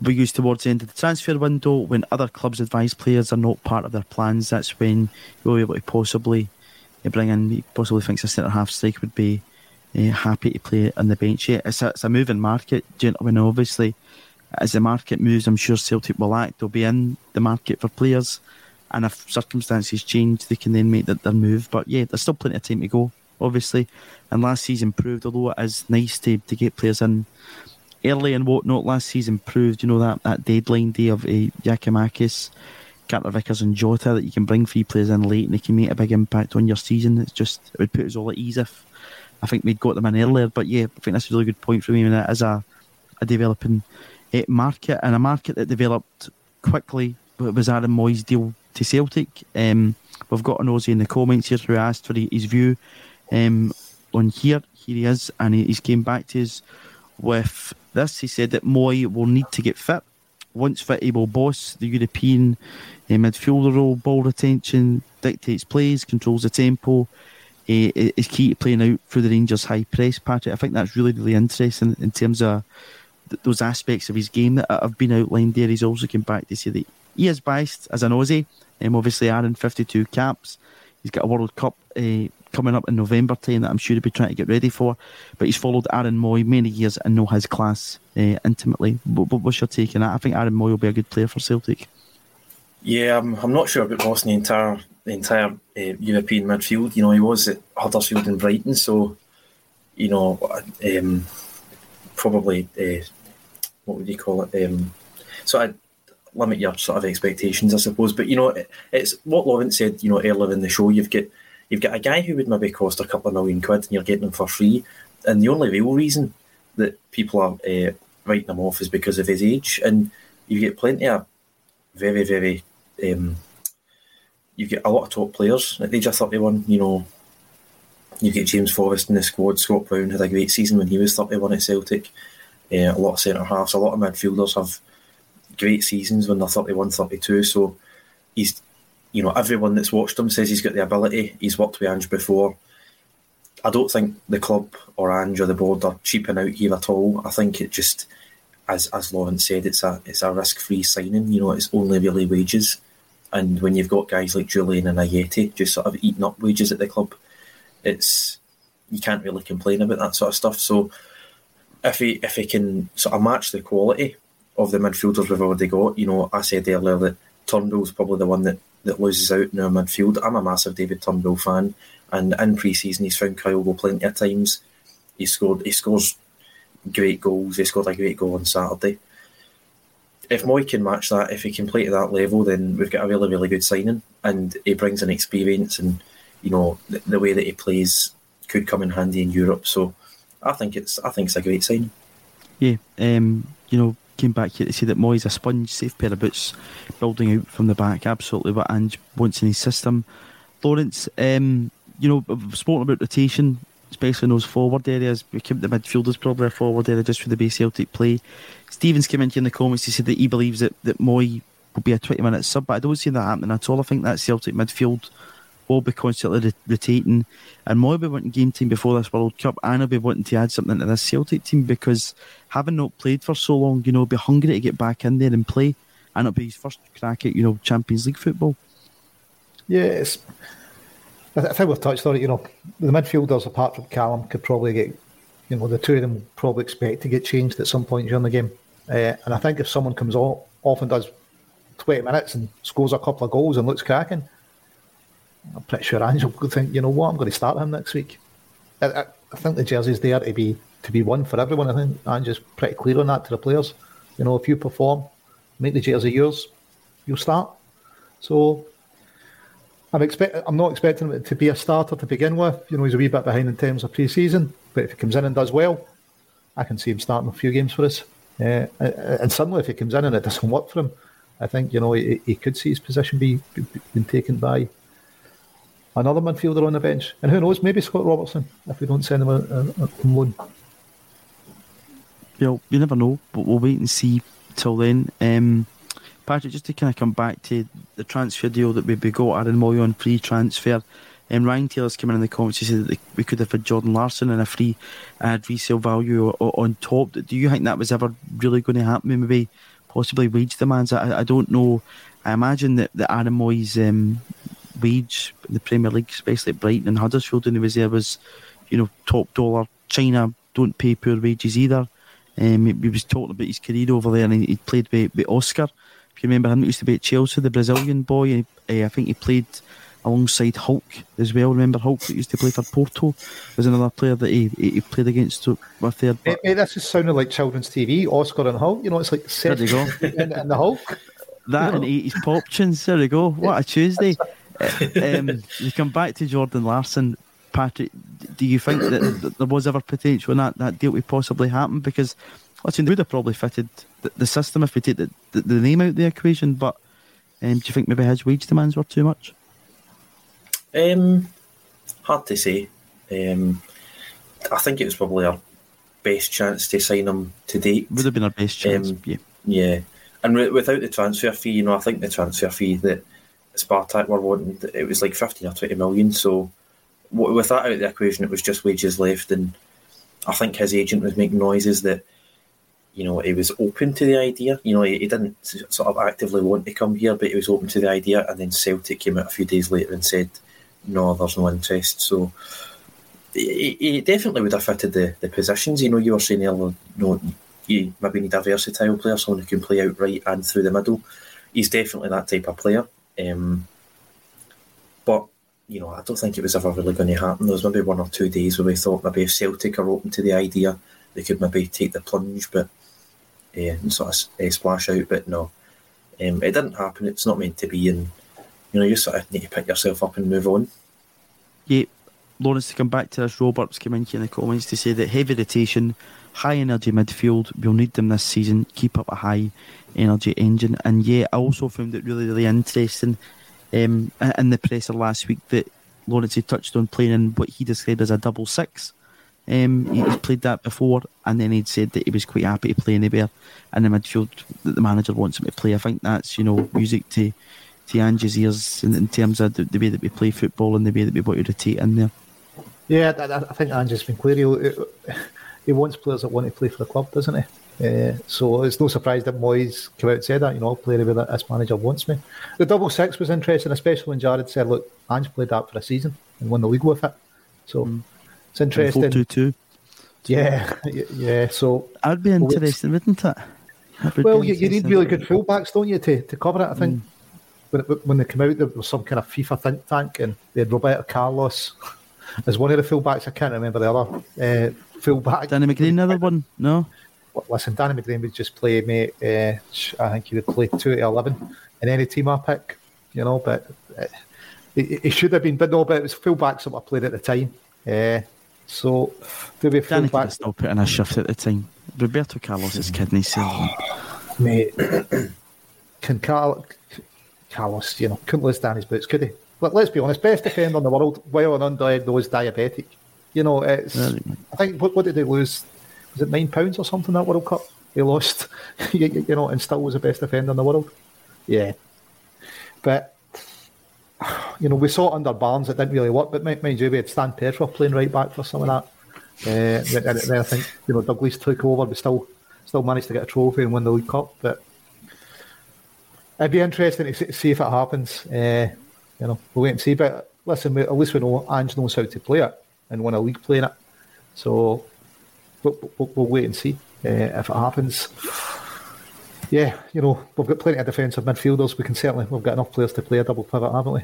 will be used towards the end of the transfer window when other clubs advise players are not part of their plans. That's when you'll be able to possibly bring in, he possibly thinks a centre-half strike would be happy to play on the bench. Yeah, it's a moving market, gentlemen. Obviously, as the market moves, I'm sure Celtic will act. They'll be in the market for players, and if circumstances change, they can then make their move. But yeah, there's still plenty of time to go, obviously, and last season proved, although it is nice to get players in early and whatnot, last season proved, you know, that deadline day of Giakoumakis, Carter-Vickers and Jota, that you can bring three players in late and they can make a big impact on your season. It's just, it would put us all at ease if I think we'd got them in earlier. But yeah, I think that's a really good point for me, and it is a developing market, and a market that developed quickly. It was Aaron Mooy's deal to Celtic. We've got an Aussie in the comments here who asked for his view on here he is, and he's came back to us with this. He said that Mooy will need to get fit. Once fit, he will boss the European midfielder role. Ball retention, dictates plays, controls the tempo, is key to playing out through the Rangers high press. Patrick, I think that's really, really interesting in terms of those aspects of his game that have been outlined there. He's also come back to say that he is biased as an Aussie, obviously Aaron, 52 caps. He's got a World Cup coming up in November time that I'm sure he'll be trying to get ready for, but he's followed Aaron Mooy many years and know his class intimately. What's your take on that? I think Aaron Mooy will be a good player for Celtic. Yeah, I'm not sure about bossing the entire European midfield. You know, he was at Huddersfield and Brighton, so you know, probably what would you call it? Sort of limit your sort of expectations, I suppose. But you know, it's what Lawrence said, you know, earlier in the show. You've got a guy who would maybe cost a couple of £1 million, and you're getting him for free. And the only real reason that people are writing him off is because of his age. And you get plenty of very, very... you get a lot of top players at the age of 31. You know, you get James Forrest in the squad. Scott Brown had a great season when he was 31 at Celtic. A lot of centre-halves, a lot of midfielders have great seasons when they're 31, 32. So he's... You know, everyone that's watched him says he's got the ability. He's worked with Ange before. I don't think the club or Ange or the board are cheaping out here at all. I think it just, as Lawrence said, it's a risk-free signing. You know, it's only really wages. And when you've got guys like Jullien and Ajeti just sort of eating up wages at the club, you can't really complain about that sort of stuff. So if he can sort of match the quality of the midfielders we've already got, you know, I said earlier that Turnbull's probably the one that loses out in our midfield. I'm a massive David Turnbull fan, and in pre-season he's found Kyogo plenty of times. He scores great goals. He scored a great goal on Saturday. If Mooy can match that, if he can play to that level, then we've got a really, really good signing, and he brings an experience, and you know the way that he plays could come in handy in Europe. So I think it's a great signing. Yeah, you know, came back here to say that Mooy's a sponge, safe pair of boots, building out from the back. Absolutely what Ange wants in his system. Lawrence, you know, we've spoken about rotation, especially in those forward areas. We keep the midfielders probably a forward area just for the base Celtic play. Stevens came in here in the comments to say that he believes that Mooy will be a 20-minute sub, but I don't see that happening at all. I think that Celtic midfield will be constantly rotating, and Mooy will be wanting game time before this World Cup, and he'll be wanting to add something to this Celtic team, because having not played for so long, you know, he'll be hungry to get back in there and play, and it'll be his first crack at, you know, Champions League football. Yes, I think we've touched on it. You know, the midfielders apart from Callum could probably get, you know, the two of them probably expect to get changed at some point during the game, and I think if someone comes off and does 20 minutes and scores a couple of goals and looks cracking, I'm pretty sure Ange will think, you know what, I'm going to start him next week. I think the jersey's there to be won for everyone. I think Ange is pretty clear on that to the players. You know, if you perform, make the jersey yours, you'll start. So I'm not expecting him to be a starter to begin with. You know, he's a wee bit behind in terms of pre-season, but if he comes in and does well, I can see him starting a few games for us. And suddenly, if he comes in and it doesn't work for him, I think, you know, he could see his position being taken by another midfielder on the bench. And who knows, maybe Scott Robertson, if we don't send him on loan. You never know, but we'll wait and see till then. Patrick, just to kind of come back to the transfer deal that we got Aaron Mooy on free transfer, Ryan Taylor's come in the comments, he said that we could have had Jordan Larson and a free ad resale value on top. Do you think that was ever really going to happen? Maybe possibly wage demands? I don't know. I imagine that Aaron Mooy's wage in the Premier League, especially at Brighton and Huddersfield when he was there, was, top dollar. China don't pay poor wages either. He was talking about his career over there, and he played with Oscar. If you remember him, he used to be at Chelsea, the Brazilian boy. I think he played alongside Hulk as well. Remember Hulk that used to play for Porto? There's another player that he played against with there. Hey, this is sounding like children's TV, Oscar and Hulk. It's like there you go. and the Hulk. That and 80s pop tunes. There we go. What a Tuesday. You come back to Jordan Larson. Patrick, do you think that there was ever potential in that deal to possibly happen? Because, it would have probably fitted the system if we take the name out of the equation, but do you think maybe his wage demands were too much? Hard to say. I think it was probably our best chance to sign him to date. Would have been our best chance, yeah. And without the transfer fee, I think the transfer fee that Spartak were wanting, it was like 15 or 20 million, so... With that out of the equation, it was just wages left, and I think his agent was making noises that, he was open to the idea. He didn't sort of actively want to come here, but he was open to the idea, and then Celtic came out a few days later and said, no, there's no interest. So he definitely would have fitted the positions. You were saying earlier, you maybe need a versatile player, someone who can play outright and through the middle. He's definitely that type of player. But I don't think it was ever really going to happen. There was maybe one or two days where we thought maybe if Celtic are open to the idea, they could maybe take the plunge, but and sort of splash out. But no, it didn't happen. It's not meant to be, and you just sort of need to pick yourself up and move on. Yeah, Lawrence, to come back to this, Roberts came in here in the comments to say that heavy rotation, high energy midfield. We'll need them this season. Keep up a high energy engine, and yeah, I also found it really, really interesting. In the presser last week that Lawrence had touched on playing in what he described as a 6-6. He's played that before, and then he'd said that he was quite happy to play anywhere in the midfield that the manager wants him to play. I think that's music to Ange's ears in terms of the way that we play football and the way that we want to rotate in there. Yeah, I think Ange's been clear. He wants players that want to play for the club, doesn't he? So it's no surprise that Mooy's come out and said that, I'll play the way that this manager wants me. The 6-6 was interesting, especially when Jared said, look, Ange played that for a season and won the league with it. So it's interesting. 4-2-2. Yeah, so... That'd be interesting, wouldn't it? Well, you need really good fullbacks, don't you, to cover it, I think. When they came out, there was some kind of FIFA think tank, and they had Roberto Carlos as one of the fullbacks. I can't remember the other fullback. Danny McGreen, another one? No? Listen, Danny McGreen would just play, mate. I think he would play 2 to 11 in any team I pick, But he should have been, but no. But it was fullbacks that I played at the time. So there were fullbacks. Danny could still put in a shift at the time. Roberto Carlos's kidney sale, mate. Carlos, couldn't list Danny's boots, could he? But let's be honest, best defender in the world, while an undiagnosed diabetic. It's. I think what did they lose? Was it £9 or something, that World Cup? He lost, and still was the best defender in the world. Yeah. But, we saw it under Barnes, it didn't really work, but mind you, we had Stan Petrov playing right back for some of that. And then I think, Douglas took over, we still managed to get a trophy and win the League Cup, but it'd be interesting to see if it happens. We'll wait and see, but listen, at least we know Ange knows how to play it and win a league playing it. So... We'll wait and see if it happens. Yeah, we've got plenty of defensive midfielders. We've got enough players to play a double pivot, haven't we?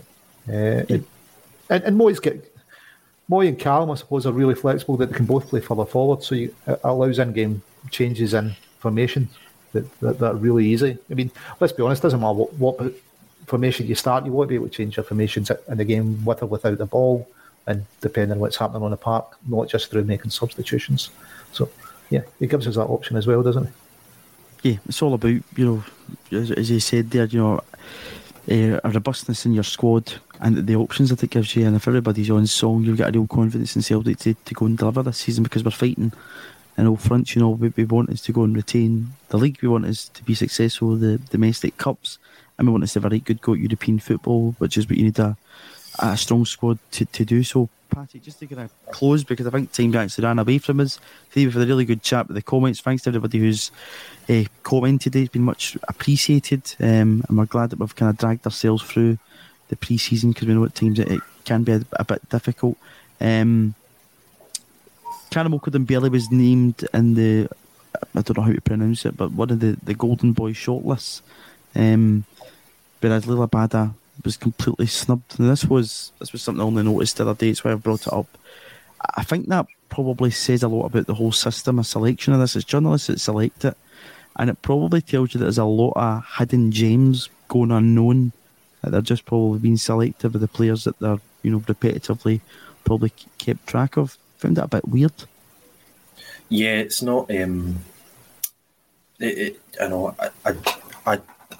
And Mooy and Callum, I suppose, are really flexible that they can both play further forward, so it allows in-game changes in formation that are really easy. I mean, let's be honest, it doesn't matter what formation you start, you want to be able to change your formations in the game with or without the ball, and depending on what's happening on the park, not just through making substitutions. So, yeah, it gives us that option as well, doesn't it? Yeah, it's all about, as you said there, a robustness in your squad and the options that it gives you, and if everybody's on song, you've got a real confidence in Celtic to go and deliver this season, because we're fighting in all fronts. You know, what we want is to go and retain the league, we want is to be successful the domestic cups, and we want us to have a right good go at European football, which is what you need a strong squad to do so. Patrick, just to kind of close, because I think time actually ran away from us today, we've had a really good chat with the comments. Thanks to everybody who's commented today, it's been much appreciated, and we're glad that we've kind of dragged ourselves through the pre-season, because we know at times it can be a bit difficult. Callum Okodembele was named in the, I don't know how to pronounce it, but one of the Golden Boy shortlists, whereas Liel Abada was completely snubbed. And this was something I only noticed the other day, it's why I brought it up. I think that probably says a lot about the whole system of selection of this. It's journalists that select it, and it probably tells you that there's a lot of hidden gems going unknown, that they're just probably being selective of the players that they're, you know, repetitively probably kept track of. Found that a bit weird. Yeah, it's not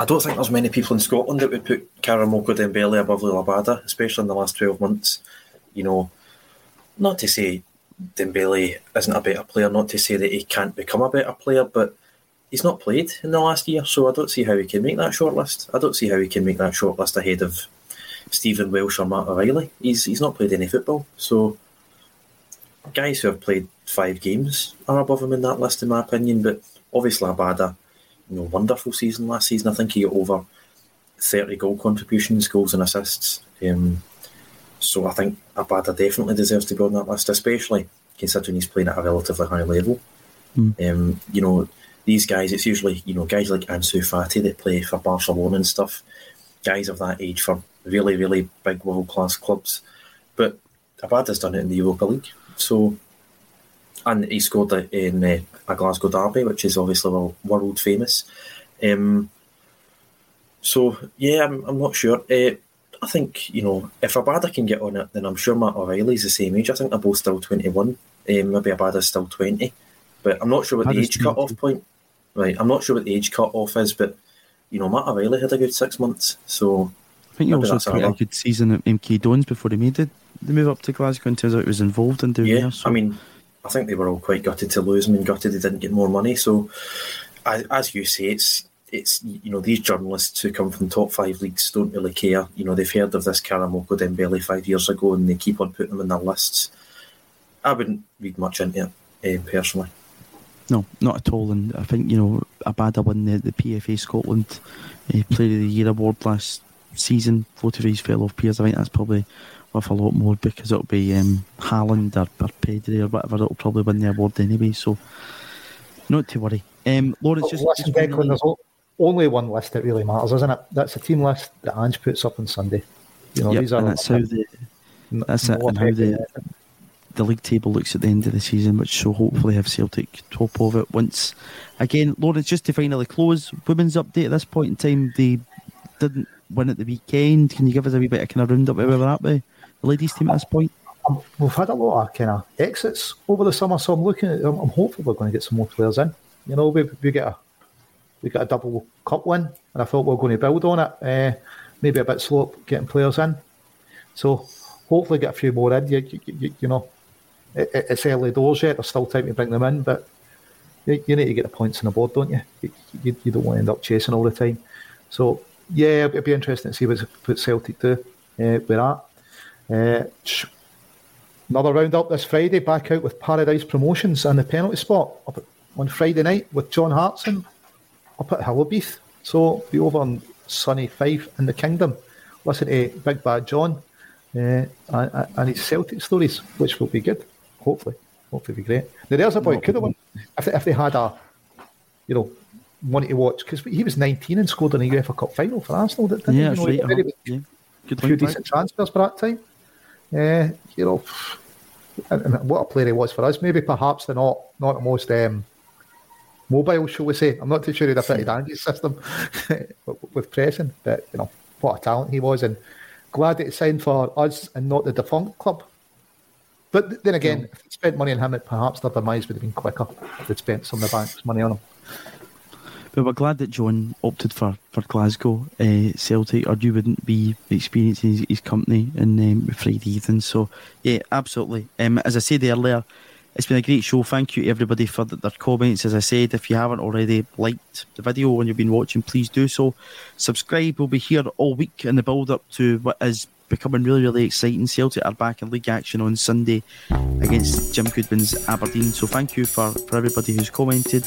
I don't think there's many people in Scotland that would put Callum Okodembele above Liel Abada, especially in the last 12 months. You know, not to say Dembele isn't a better player, not to say that he can't become a better player, but he's not played in the last year, so I don't see how he can make that shortlist. I don't see how he can make that shortlist ahead of Stephen Welsh or Matt O'Riley. He's not played any football, so guys who have played 5 games are above him in that list, in my opinion. But obviously Abada, you know, wonderful season last season. I think he got over 30 goal contributions, goals and assists. So I think Abada definitely deserves to be on that list, especially considering he's playing at a relatively high level. You know, these guys, it's usually, you know, guys like Ansu Fati that play for Barcelona and stuff, guys of that age for really, really big world-class clubs. But Abada's done it in the Europa League. So, and he scored in a Glasgow derby, which is obviously world famous. I'm not sure. I think, you know, if Abada can get on it, then I'm sure Matt O'Riley's the same age. I think they're both still 21. Maybe Abada's still 20, but I'm not sure what the age cut-off point. Right, I'm not sure what the age cut-off is, but you know, Matt O'Riley had a good 6 months. So I think he also had a good season at MK Dons before he made the move up to Glasgow, and turns out he was involved in doing it. Yeah, I mean, I think they were all quite gutted to lose him and gutted they didn't get more money. So, as you say, it's you know, these journalists who come from top 5 leagues don't really care. You know, they've heard of this Callum Okodembele 5 years ago and they keep on putting them in their lists. I wouldn't read much into it, personally. No, not at all. And I think, you know, Abada won the PFA Scotland Player of the Year award last season, floated his fellow peers. I think that's probably worth a lot more, because it'll be Haaland or Pedri or whatever that'll probably win the award anyway, so not to worry. Lawrence, just Declan, there's only one list that really matters, isn't it? That's the team list that Ange puts up on Sunday. You know, yep, these are, and that's how the league table looks at the end of the season, which shall hopefully have Celtic top of it once again. Lawrence, just to finally close, women's update at this point in time, they didn't win at the weekend. Can you give us a wee bit of kind of round up where we're at with the ladies team at this point? We've had a lot of kind of exits over the summer, so I'm hopeful we're going to get some more players in. You know, we get a double cup win, and I thought we were going to build on it. Maybe a bit slow getting players in, so hopefully get a few more in. You know, it's early doors yet. There's still time to bring them in, but you need to get the points on the board, don't you? You don't want to end up chasing all the time. So yeah, it'll be interesting to see what Celtic do with that. Another round-up this Friday, back out with Paradise Promotions and the penalty spot up on Friday night with John Hartson up at Hillowbeath. So be over on sunny Fife in the Kingdom. Listen to Big Bad John and his Celtic stories, which will be good, hopefully. Hopefully it'll be great. Now there's a boy could have won if they had a, you know, wanted to watch, because he was 19 and scored in the UEFA Cup final for Arsenal, didn't he? Yeah, that's right. Good few decent transfers for that time. You know, and what a player he was for us. Maybe perhaps they're not the most mobile, shall we say. I'm not too sure he'd have fitted Andy's system with pressing, but you know, what a talent he was, and glad that he signed for us and not the defunct club. But then again, if they spent money on him, perhaps their demise would have been quicker if they'd spent some of the bank's money on him. But we're glad that John opted for Glasgow Celtic, or you wouldn't be experiencing his company on Friday evening. So, yeah, absolutely. As I said earlier, it's been a great show. Thank you to everybody for their comments. As I said, if you haven't already liked the video and you've been watching, please do so. Subscribe. We'll be here all week in the build-up to what is becoming really, really exciting. Celtic are back in league action on Sunday against Jim Goodwin's Aberdeen. So thank you for everybody who's commented.